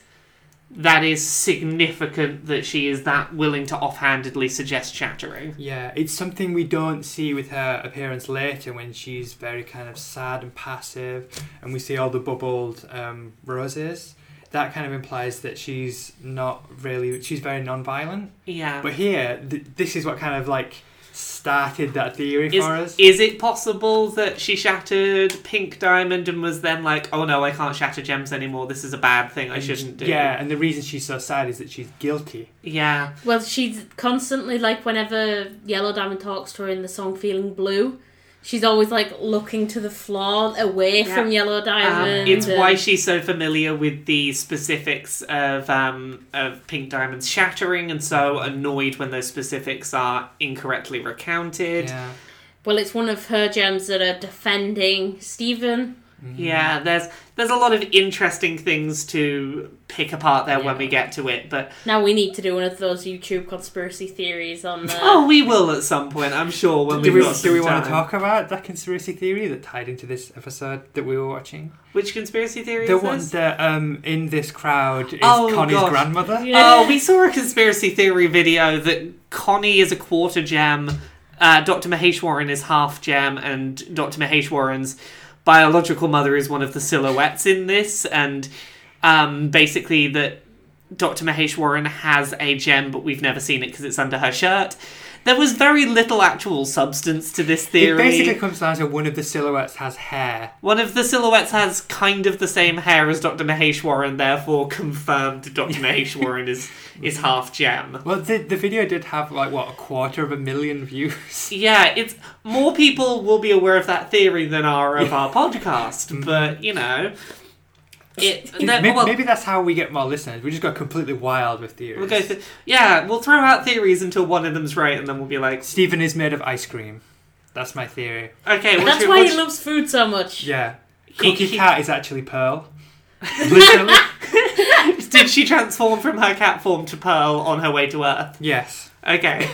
that is significant that she is that willing to offhandedly suggest chattering. Yeah, it's something we don't see with her appearance later when she's very kind of sad and passive, and we see all the bubbled roses. That kind of implies that she's not really... She's very non-violent. Yeah. But here, this is what kind of, like, started that theory for us. Is it possible that she shattered Pink Diamond and was then like, oh no, I can't shatter gems anymore, this is a bad thing, I shouldn't do. Yeah, and the reason she's so sad is that she's guilty. Yeah. Well, she's constantly, like, whenever Yellow Diamond talks to her in the song Feeling Blue... She's always, like, looking to the floor, away from Yellow Diamond. It's why she's so familiar with the specifics of Pink Diamond's shattering, and so annoyed when those specifics are incorrectly recounted. Yeah. Well, it's one of her gems that are defending Stephen. Mm-hmm. Yeah, there's a lot of interesting things to pick apart there when we get to it, but... Now we need to do one of those YouTube conspiracy theories on the... Oh, we will at some point, I'm sure, when we've got some time. Do we want to talk about that conspiracy theory that tied into this episode that we were watching? Which conspiracy theory is this? The one that, in this crowd, is Connie's grandmother. Yeah. Oh, we saw a conspiracy theory video that Connie is a quarter gem, Dr. Mahesh Warren is half gem, and Dr. Mahesh Warren's biological mother is one of the silhouettes in this, and basically that Dr. Mahesh Warren has a gem, but we've never seen it because it's under her shirt. There was very little actual substance to this theory. It basically comes down to one of the silhouettes has hair. One of the silhouettes has kind of the same hair as Dr. Mahesh Warren, therefore confirmed Dr. Mahesh Warren is half gem. Well, the video did have, like, what, 250,000 views? Yeah, it's... More people will be aware of that theory than are of our podcast, but, you know... Maybe that's how we get more listeners. We just go completely wild with theories. We'll go we'll throw out theories until one of them's right, and then we'll be like... Stephen is made of ice cream. That's my theory. Okay, that's why he loves food so much. Yeah. Cookie Cat is actually Pearl. Literally. Did she transform from her cat form to Pearl on her way to Earth? Yes. Okay.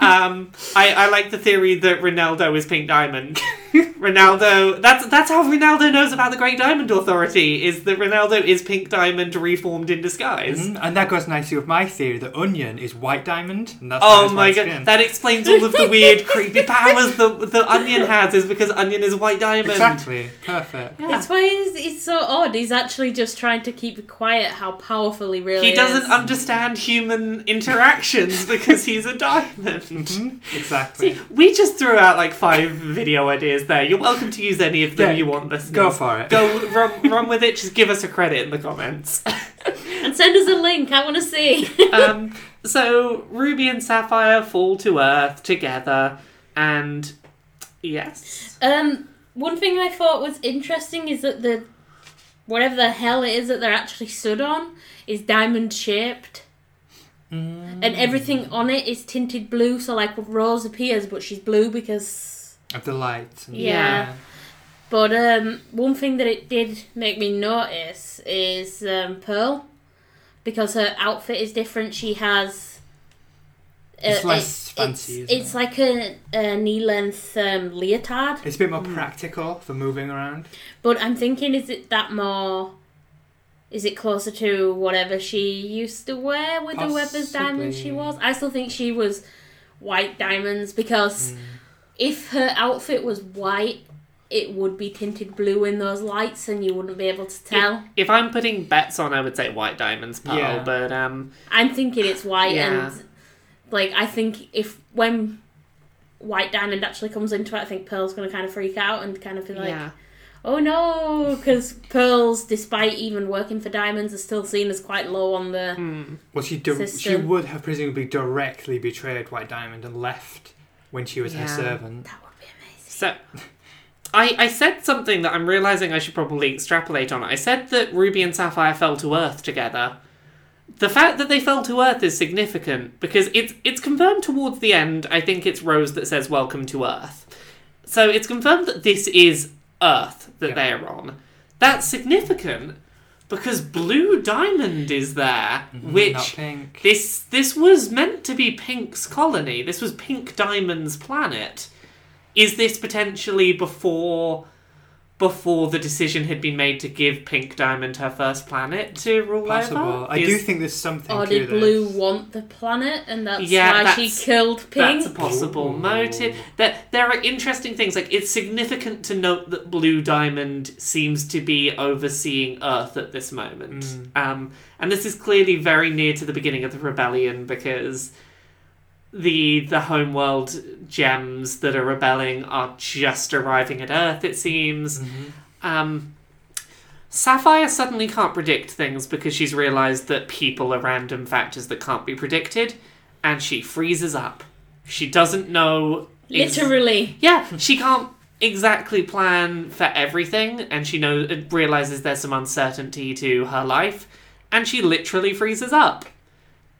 I like the theory that Ronaldo is Pink Diamond. Ronaldo, that's how Ronaldo knows about the Great Diamond Authority, is that Ronaldo is Pink Diamond reformed in disguise. Mm-hmm. And that goes nicely with my theory that Onion is White Diamond. And that's skin. That explains all of the weird, creepy powers that Onion has, is because Onion is White Diamond. Exactly, perfect. Yeah. That's why it's so odd. He's actually just trying to keep quiet how powerful he really is. He doesn't understand human interactions because he's a diamond. Mm-hmm. Exactly. See, we just threw out like 5 video ideas there. You're welcome to use any of them you want, listeners. Go for it. Go run with it. Just give us a credit in the comments. And send us a link. I want to see. So Ruby and Sapphire fall to Earth together, and yes. One thing I thought was interesting is that the whatever the hell it is that they're actually stood on is diamond shaped. Mm. And everything on it is tinted blue, so like Rose appears, but she's blue because of the light. Yeah. But one thing that it did make me notice is Pearl, because her outfit is different. She has it's less fancy. It's like a knee-length leotard. It's a bit more practical for moving around. But I'm thinking, is it closer to whatever she used to wear with whoever's diamond she was? I still think she was white diamonds, because if her outfit was white, it would be tinted blue in those lights and you wouldn't be able to tell. If I'm putting bets on, I would say white diamonds, Pearl, but... I'm thinking it's white, and like I think when White Diamond actually comes into it, I think Pearl's going to kind of freak out and kind of be like... Yeah. Oh no, because Pearls, despite even working for Diamonds, are still seen as quite low on the Well, she would have presumably directly betrayed White Diamond and left when she was her servant. That would be amazing. So, I said something that I'm realising I should probably extrapolate on. I said that Ruby and Sapphire fell to Earth together. The fact that they fell to Earth is significant, because it's confirmed towards the end. I think it's Rose that says, "Welcome to Earth." So it's confirmed that this is Earth that they are on. That's significant because Blue Diamond is there, which this was meant to be Pink's colony. This was Pink Diamond's planet. Is this potentially before before the decision had been made to give Pink Diamond her first planet to rule over. I do think there's something to this. Or did Blue want the planet and that's why she killed Pink? That's a possible motive. There are interesting things. Like, it's significant to note that Blue Diamond seems to be overseeing Earth at this moment. And this is clearly very near to the beginning of the rebellion because the homeworld gems that are rebelling are just arriving at Earth, it seems. Sapphire suddenly can't predict things because she's realised that people are random factors that can't be predicted, and she freezes up. She doesn't know... Literally. She can't exactly plan for everything, and she realises there's some uncertainty to her life, and she literally freezes up.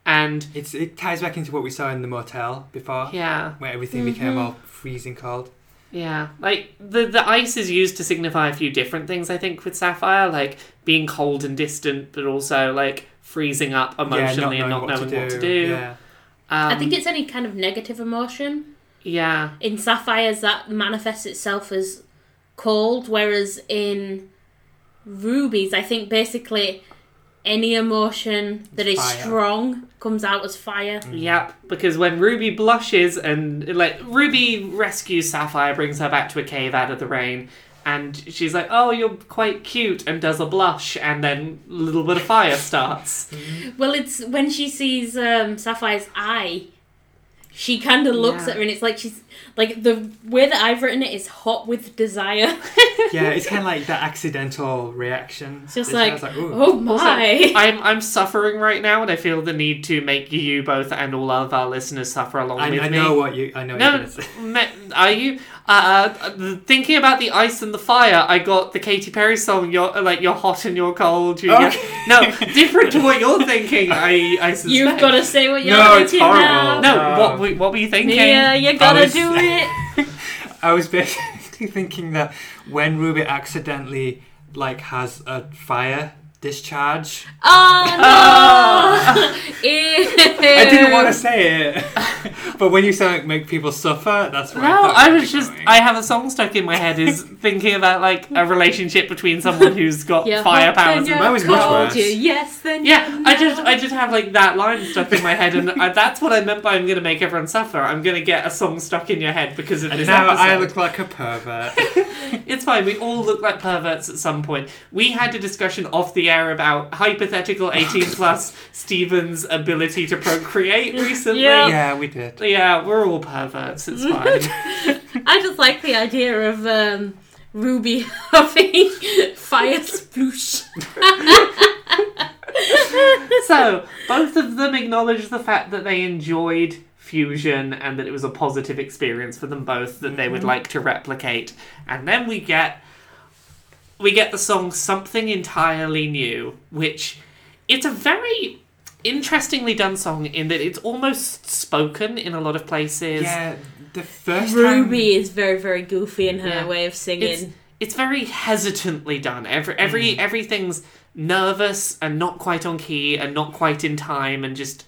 And it ties back into what we saw in the motel before. Where everything became all freezing cold. Like, the ice is used to signify a few different things, I think, with Sapphire. Like, being cold and distant, but also, like, freezing up emotionally and not knowing what to do. I think it's any kind of negative emotion. In Sapphires, that manifests itself as cold, whereas in Rubies, I think, basically... any emotion that is strong comes out as fire. Because when Ruby blushes and, like, Ruby rescues Sapphire, brings her back to a cave out of the rain, and she's like, oh, you're quite cute, and does a blush, and then a little bit of fire starts. Well, it's when she sees Sapphire's eye, she kind of looks at her, and it's like she's... like, the way that I've written it is hot with desire. It's kind of like that accidental reaction. It's just like oh my. Also, I'm suffering right now, and I feel the need to make you both and all of our listeners suffer along with me. I know what you're going to say. Are you? Thinking about the ice and the fire, I got the Katy Perry song, you're hot and you're cold. Different to what you're thinking, I suspect. You've got to say what you're thinking now. What were you thinking? Yeah, you got to do it. I was basically thinking that when Ruby accidentally, like, has a fire discharge. Oh, no! I didn't want to say it. But when you say, like, make people suffer, that's what I have a song stuck in my head is thinking about, like, a relationship between someone who's got fire powers. That was much worse. I just have, like, that line stuck in my head, and that's what I meant by I'm going to make everyone suffer. I'm going to get a song stuck in your head because of this episode. I look like a pervert. It's fine. We all look like perverts at some point. We had a discussion off the air about hypothetical 18+ Stephen's ability to procreate recently. We did. We're all perverts. It's fine. I just like the idea of Ruby having fire sploosh. So both of them acknowledge the fact that they enjoyed fusion and that it was a positive experience for them both that they would like to replicate. And then we get the song Something Entirely New, which it's a very interestingly done song in that it's almost spoken in a lot of places. The first Ruby is very, very goofy in her way of singing. It's very hesitantly done. Everything's nervous and not quite on key and not quite in time and just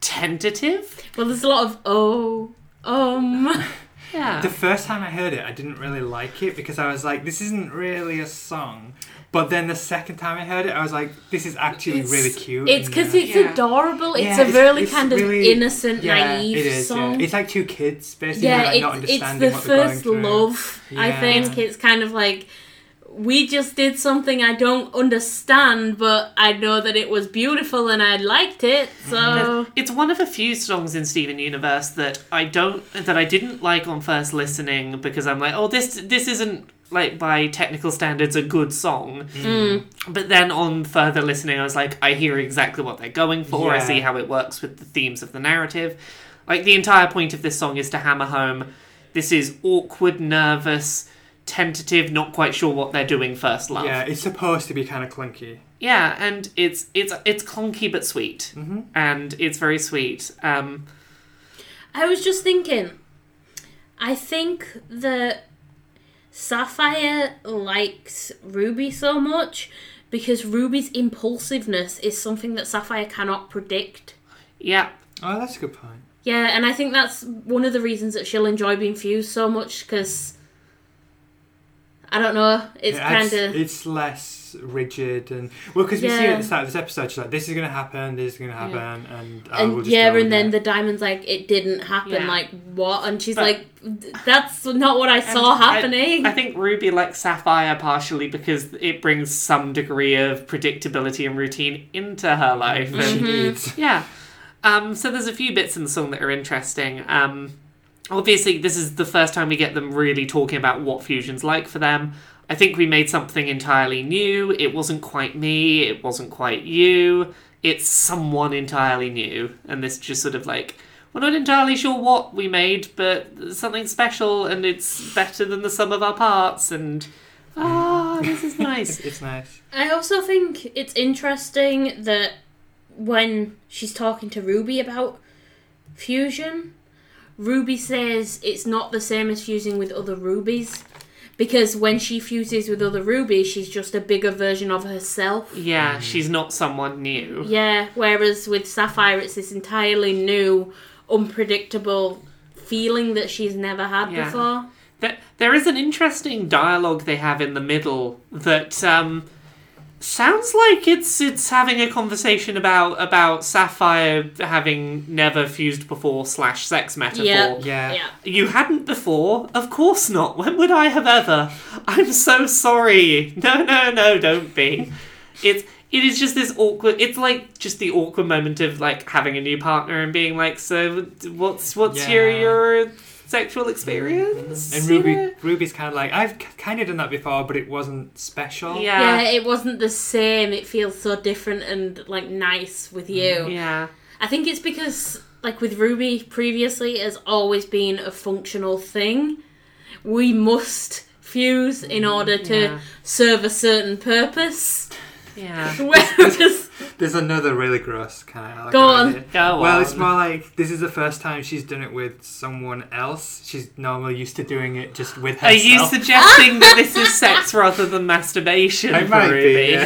tentative. Well, there's a lot of The first time I heard it, I didn't really like it because I was like, this isn't really a song. But then the second time I heard it, I was like, this is actually really cute. It's because it's adorable. It's really innocent, naive song. It's like two kids, basically, not understanding what they're going through. It's the first love, I think. It's kind of like, we just did something I don't understand, but I know that it was beautiful and I liked it, so... It's one of a few songs in Steven Universe that I didn't like on first listening because I'm like, oh, this isn't, like, by technical standards, a good song. But then on further listening, I was like, I hear exactly what they're going for. I see how it works with the themes of the narrative. Like, the entire point of this song is to hammer home, this is awkward, nervous... tentative, not quite sure what they're doing first love. It's supposed to be kind of clunky, and it's clunky but sweet. And it's very sweet. I was just thinking, I think that Sapphire likes Ruby so much because Ruby's impulsiveness is something that Sapphire cannot predict. Oh, that's a good point. And I think that's one of the reasons that she'll enjoy being fused so much, because I don't know. It's kind of... It's less rigid and... Well, because we see at the start of this episode, she's like, this is going to happen, this is going to happen, and I will just... Yeah, and then the diamond's like, it didn't happen, like, what? And she's like, that's not what I saw happening. I think Ruby likes Sapphire partially because it brings some degree of predictability and routine into her life. She needs. Yeah. So there's a few bits in the song that are interesting. Obviously, this is the first time we get them really talking about what fusion's like for them. I think we made something entirely new. It wasn't quite me. It wasn't quite you. It's someone entirely new. And this just sort of like, we're not entirely sure what we made, but something special, and it's better than the sum of our parts. And, this is nice. It's nice. I also think it's interesting that when she's talking to Ruby about fusion... Ruby says it's not the same as fusing with other rubies, because when she fuses with other rubies, she's just a bigger version of herself. Yeah, she's not someone new. Yeah, whereas with Sapphire, it's this entirely new, unpredictable feeling that she's never had before. There is an interesting dialogue they have in the middle that sounds like it's having a conversation about Sapphire having never fused before / sex metaphor. Yeah. You hadn't before? Of course not. When would I have ever? I'm so sorry. No, don't be. It is just this awkward... It's like just the awkward moment of like having a new partner and being like, so what's your sexual experience. And Ruby's kind of like, I've kind of done that before, but it wasn't special. Yeah, it wasn't the same. It feels so different and like nice with you. Yeah. I think it's because like with Ruby previously, it has always been a functional thing. We must fuse in order to serve a certain purpose. Yeah. There's another really gross kind of like Go on. Well, it's more like this is the first time she's done it with someone else. She's normally used to doing it just with herself. Are you suggesting that this is sex rather than masturbation? It might be, yeah.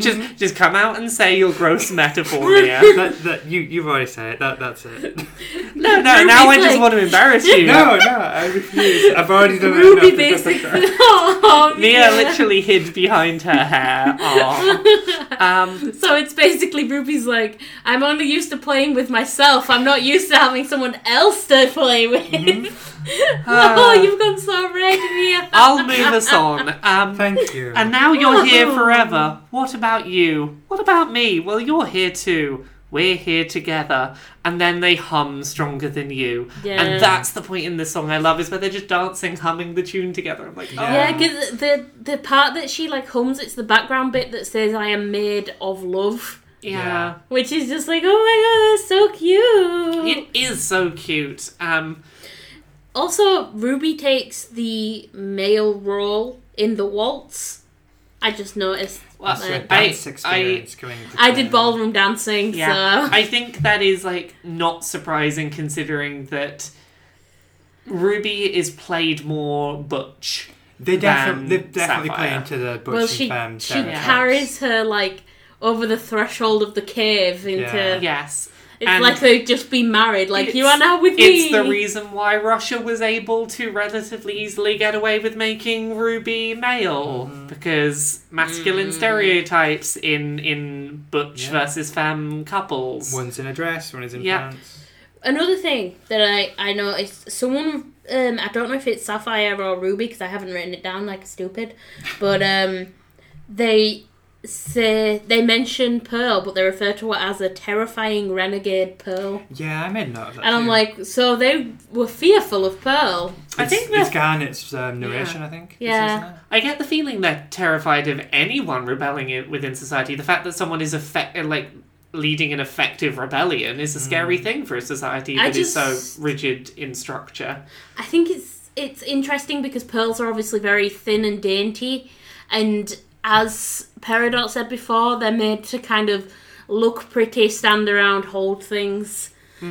just come out and say your gross metaphor here. You've already said it. That's it. No. Now I just want to embarrass you. No, I refuse. I've already done Ruby it. Basically. Mia literally hid behind her hair. So it's basically Ruby's like, I'm only used to playing with myself. I'm not used to having someone else to play with. You've gone so red, Mia. I'll move us on. Thank you. And now you're here forever. What about you? What about me? Well, you're here too. We're here together. And then they hum Stronger Than You. Yeah. And that's the point in this song I love, is where they're just dancing, humming the tune together. I'm like, oh. Yeah, because the part that she like hums, it's the background bit that says, I am made of love. Yeah. Which is just like, oh my god, that's so cute. It is so cute. Also, Ruby takes the male role in the waltz. I just noticed. Well, I did ballroom dancing, so... I think that is, like, not surprising considering that Ruby is played more butch. They definitely play into the butch and femme. She carries her, like, over the threshold of the cave into... Yeah. Yes. It's and like they've just been married, like, you are now with me. It's the reason why Russia was able to relatively easily get away with making Ruby male, because masculine stereotypes in butch versus femme couples. One's in a dress, one is in pants. Another thing that I noticed, someone, I don't know if it's Sapphire or Ruby, because I haven't written it down like a stupid, but they... say they mention Pearl, but they refer to her as a terrifying renegade Pearl. Yeah, I made note of that. And I'm like, so they were fearful of Pearl. I think it's Garnet's narration. I think. Yeah, I get the feeling they're terrified of anyone rebelling it within society. The fact that someone is leading an effective rebellion is a scary thing for a society that is so rigid in structure. I think it's interesting because Pearls are obviously very thin and dainty, and as Peridot said before, they're made to kind of look pretty, stand around, hold things.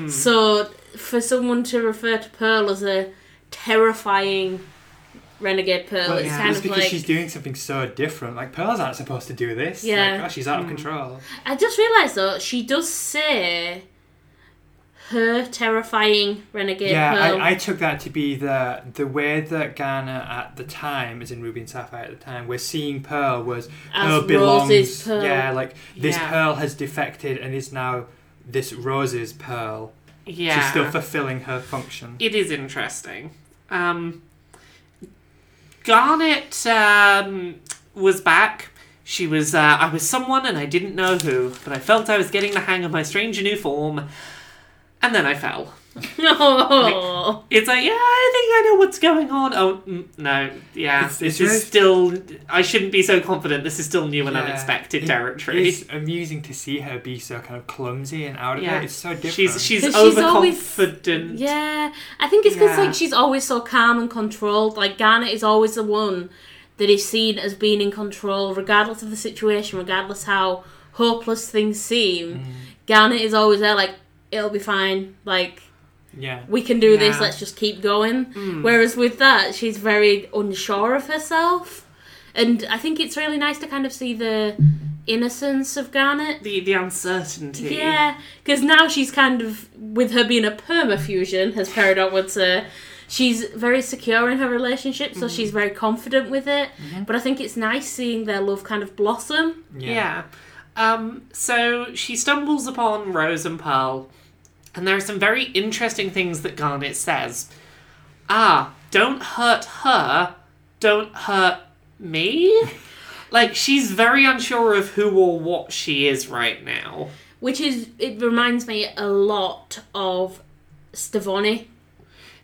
So for someone to refer to Pearl as a terrifying renegade Pearl, it's kind of because she's doing something so different. Like, Pearls aren't supposed to do this. Yeah. Like, she's out of control. I just realised, though, she does say her terrifying renegade home. I took that to be the way that Ghana at the time, as in Ruby and Sapphire at the time, we're seeing Pearl was as Pearl belongs. Rose's Pearl. Yeah, like this Pearl has defected and is now this Rose's Pearl. Yeah. She's still fulfilling her function. It is interesting. Garnet was back. She was, I was someone and I didn't know who, but I felt I was getting the hang of my strange new form. And then I fell. Oh. It's like, yeah, I think I know what's going on. Oh, no, yeah. This is still... I shouldn't be so confident. This is still new and unexpected territory. It's amusing to see her be so kind of clumsy and out of it. It's so different. She's overconfident. Always, I think it's because like she's always so calm and controlled. Like, Garnet is always the one that is seen as being in control, regardless of the situation, regardless how hopeless things seem. Mm. Garnet is always there, like, it'll be fine, like... Yeah, we can do this, let's just keep going. Mm. Whereas with that, she's very unsure of herself. And I think it's really nice to kind of see the innocence of Garnet. The uncertainty. Yeah, because now she's kind of, with her being a permafusion, as Peridot would say, she's very secure in her relationship, so she's very confident with it. Mm-hmm. But I think it's nice seeing their love kind of blossom. Yeah. So she stumbles upon Rose and Pearl. And there are some very interesting things that Garnet says. Don't hurt her, don't hurt me? Like, she's very unsure of who or what she is right now. Which is, it reminds me a lot of Stavoni.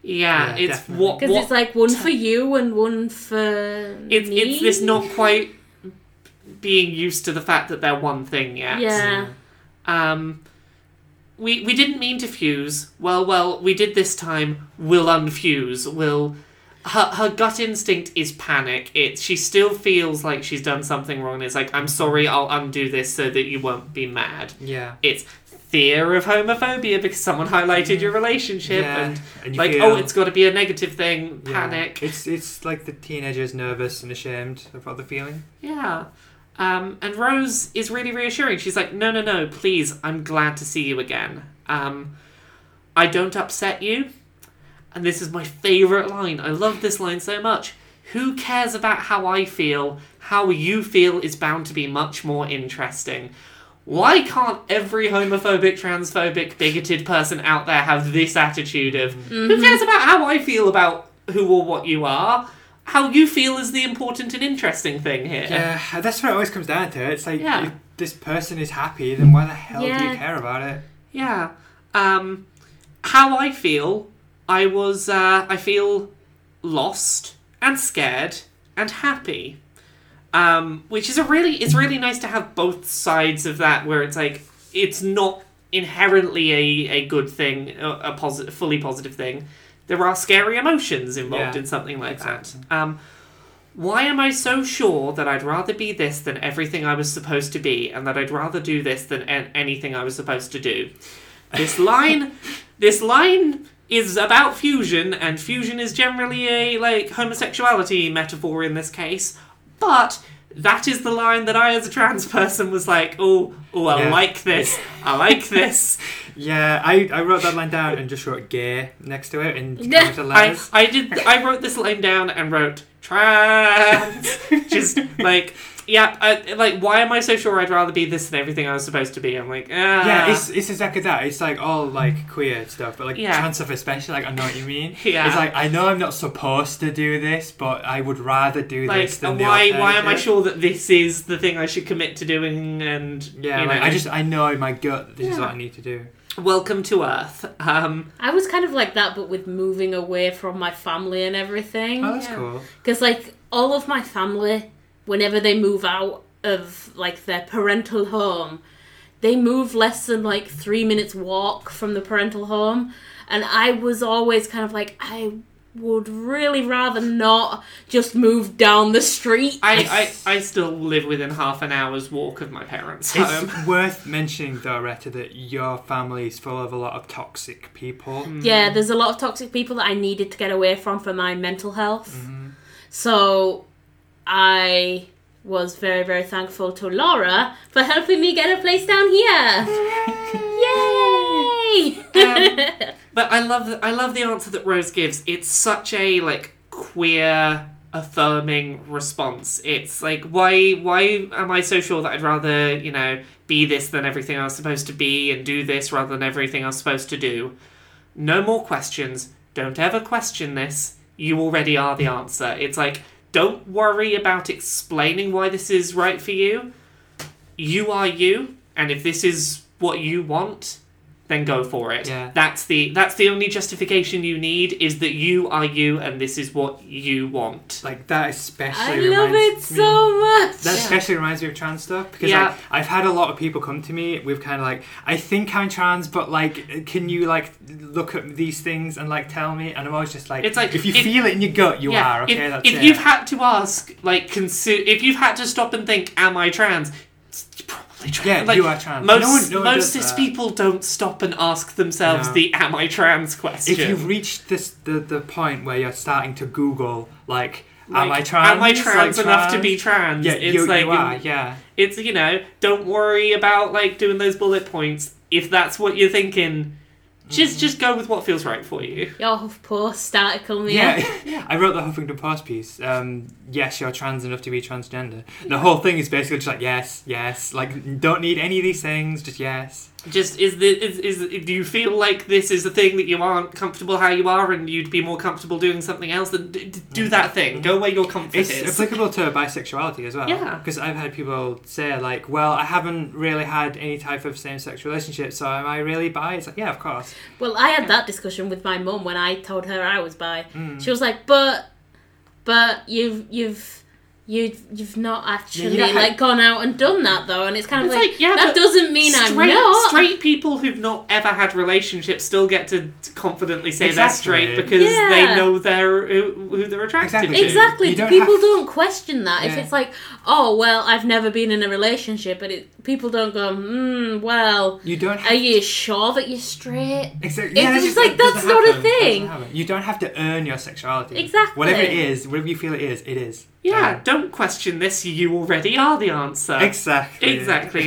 Yeah, it's definitely. Because it's like one for you and one for me. It's this not quite being used to the fact that they're one thing yet. Yeah. We didn't mean to fuse. Well, we did this time. We'll unfuse. Her gut instinct is panic. She still feels like she's done something wrong. It's like, I'm sorry, I'll undo this so that you won't be mad. Yeah. It's fear of homophobia because someone highlighted your relationship and like, feel... it's got to be a negative thing. Panic. It's like the teenager's nervous and ashamed about the feeling. Yeah. And Rose is really reassuring. She's like, no, please, I'm glad to see you again. I don't upset you. And this is my favourite line. I love this line so much. Who cares about how I feel? How you feel is bound to be much more interesting. Why can't every homophobic, transphobic, bigoted person out there have this attitude of, who cares about how I feel about who or what you are? How you feel is the important and interesting thing here. Yeah, that's what it always comes down to. It's like, if this person is happy, then why the hell do you care about it? Yeah. How I feel, I feel lost and scared and happy. Which is it's really nice to have both sides of that, where it's like, it's not inherently a good thing, a positive, fully positive thing. There are scary emotions involved in something like that. Why am I so sure that I'd rather be this than everything I was supposed to be, and that I'd rather do this than anything I was supposed to do? This line is about fusion, and fusion is generally a like homosexuality metaphor in this case. But that is the line that I, as a trans person, was like, I like this. I like this. I wrote that line down and just wrote gay next to it. And I wrote this line down and wrote trans. Just like, why am I so sure I'd rather be this than everything I was supposed to be? I'm like, Yeah, it's exactly that. It's like all like queer stuff, but like trans stuff especially, like I know what you mean. Yeah. It's like, I know I'm not supposed to do this, but I would rather do this than the alternative. Why am I sure that this is the thing I should commit to doing? And I know in my gut that this is what I need to do. Welcome to Earth. I was kind of like that, but with moving away from my family and everything. Oh, that's cool. Because like all of my family, whenever they move out of like their parental home, they move less than like 3 minutes walk from the parental home. And I was always kind of like, I would really rather not just move down the street. I still live within half an hour's walk of my parents' home. It's worth mentioning, though, Retta, that your family is full of a lot of toxic people. Mm. Yeah, there's a lot of toxic people that I needed to get away from for my mental health. Mm-hmm. So I was very, very thankful to Laura for helping me get a place down here. Yay! Yay! But I love the answer that Rose gives. It's such a like queer affirming response. It's like why am I so sure that I'd rather be this than everything I was supposed to be and do this rather than everything I was supposed to do? No more questions. Don't ever question this. You already are the answer. It's like, don't worry about explaining why this is right for you. You are you, and if this is what you want, then go for it. Yeah. That's the only justification you need, is that you are you and this is what you want. Like, that especially reminds me of trans stuff, because yeah. I've had a lot of people come to me with kind of like, I think I'm trans, but like, can you like look at these things and like tell me? And I'm always just like, it's like if you feel it in your gut, you are, okay, that's it. If you've had to ask, like, if you've had to stop and think, am I trans? Trans. Yeah, like, you are trans. Most cis people don't stop and ask themselves the "Am I trans?" question. If you've reached this the point where you're starting to Google like "Am I trans? Am I trans enough to be trans?" Yeah, it's you are. Yeah, it's Don't worry about like doing those bullet points. If that's what you're thinking, just go with what feels right for you. Your HuffPost article, yeah. I wrote the Huffington Post piece. Yes, you're trans enough to be transgender. The whole thing is basically just like yes. Like, don't need any of these things. Just yes. Just do you feel like this is a thing that you aren't comfortable how you are, and you'd be more comfortable doing something else? Then do that thing. Go where your comfort is. It's applicable to bisexuality as well. Yeah. Because I've had people say like, well, I haven't really had any type of same-sex relationship, so am I really bi? It's like, yeah, of course. Well, I had that discussion with my mum when I told her I was bi. Mm. She was like, but you've not actually gone out and done that though, and it's kind of that doesn't mean I'm not. Straight people who've not ever had relationships still get to confidently say they're straight because they know they're who they're attracted to. Exactly, people don't question that. Yeah. If it's like, oh well, I've never been in a relationship, but people don't go, well, you don't. Are you sure that you're straight? Exactly. Yeah, it's like that's not a thing. You don't have to earn your sexuality. Exactly. Whatever it is, whatever you feel it is, it is. Yeah, don't question this. You already are the answer. Exactly,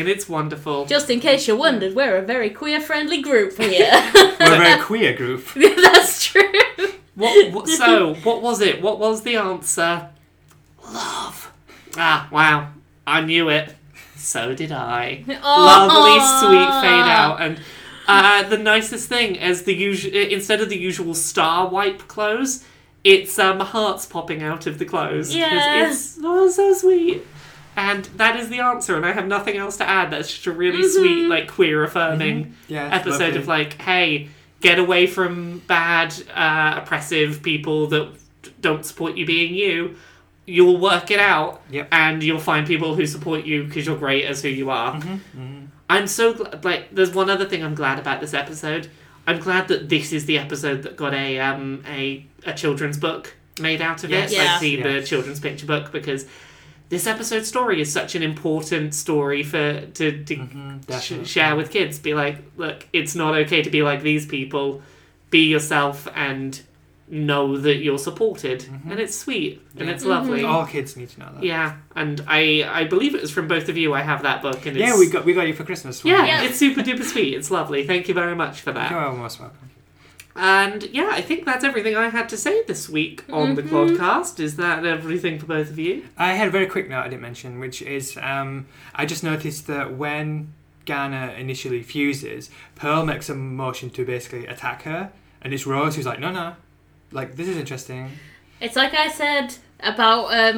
and it's wonderful. Just in case you wondered, we're a very queer-friendly group here. We're a very queer group. That's true. So, what was it? What was the answer? Love. Ah, wow. I knew it. So did I. Lovely, sweet fade out. And the nicest thing is instead of the usual star wipe close, it's hearts popping out of the clothes. Yeah. It's so sweet. And that is the answer, and I have nothing else to add. That's just a really sweet, like, queer-affirming episode of, like, hey, get away from bad, oppressive people that don't support you being you. You'll work it out, and you'll find people who support you because you're great as who you are. Mm-hmm. Mm-hmm. I'm so glad, like, there's one other thing I'm glad about this episode. I'm glad that this is the episode that got a children's book made out of it. Like the children's picture book, because this episode's story is such an important story to share with kids. Be like, look, it's not okay to be like these people. Be yourself and know that you're supported. Mm-hmm. And it's sweet. Yeah. And it's lovely. All kids need to know that. Yeah. And I believe it was from both of you. I have that book. And it's, we got you for Christmas. Yeah, it's super duper sweet. It's lovely. Thank you very much for that. You're most welcome. And yeah, I think that's everything I had to say this week on the Clodcast. Is that everything for both of you? I had a very quick note I didn't mention, which is I just noticed that when Ghana initially fuses, Pearl makes a motion to basically attack her, and it's Rose who's like, no, like, this is interesting. It's like I said about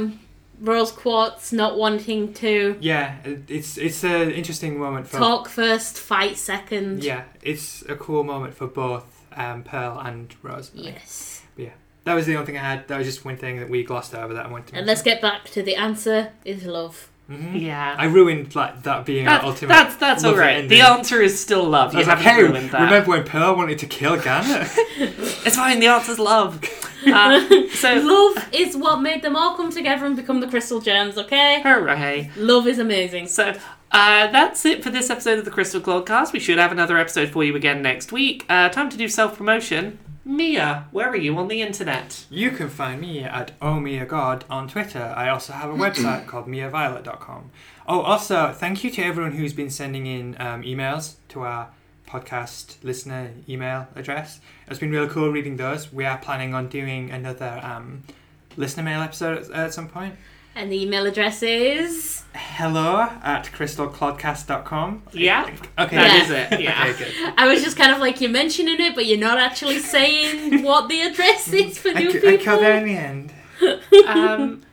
Rose Quartz not wanting to... Yeah, it's an interesting moment for... Talk first, fight second. Yeah, it's a cool moment for both. Pearl and Rose. Yes. But yeah. That was the only thing I had. That was just one thing that we glossed over that I wanted to mention. And let's get back to the answer is love. Mm-hmm. Yeah. I ruined like, that being our ultimate. That's all right. Ending. The answer is still love. You haven't ruined that. Remember when Pearl wanted to kill Ghana? It's fine. The answer's love. So love is what made them all come together and become the Crystal Gems. Okay. Hooray! Love is amazing. So. That's it for this episode of the Crystal Clodcast. We should have another episode for you again next week. Time to do self-promotion. Mia, where are you on the internet? You can find me at OhMiaGod on Twitter. I also have a website called MiaViolet.com. Oh, also, thank you to everyone who's been sending in emails to our podcast listener email address. It's been really cool reading those. We are planning on doing another listener mail episode at some point. And the email address is... hello@crystalclodcast.com. Yeah. Okay, that is it. Yeah. Okay, good. I was just kind of like, you're mentioning it, but you're not actually saying what the address is for new people. I killed her in the end.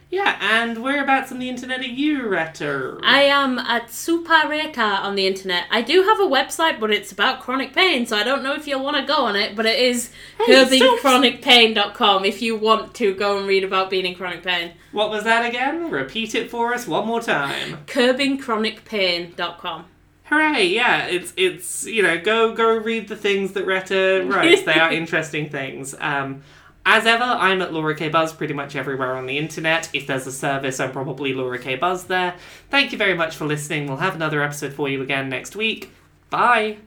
Yeah, and whereabouts on the internet are you, Retter? I am at Supareka on the internet. I do have a website, but it's about chronic pain, so I don't know if you'll want to go on it, but it is curbingchronicpain.com if you want to go and read about being in chronic pain. What was that again? Repeat it for us one more time. curbingchronicpain.com. Hooray, yeah, it's you know, go read the things that Retter writes. They are interesting things. As ever, I'm at LauraKBuzz pretty much everywhere on the internet. If there's a service, I'm probably LauraKBuzz there. Thank you very much for listening. We'll have another episode for you again next week. Bye!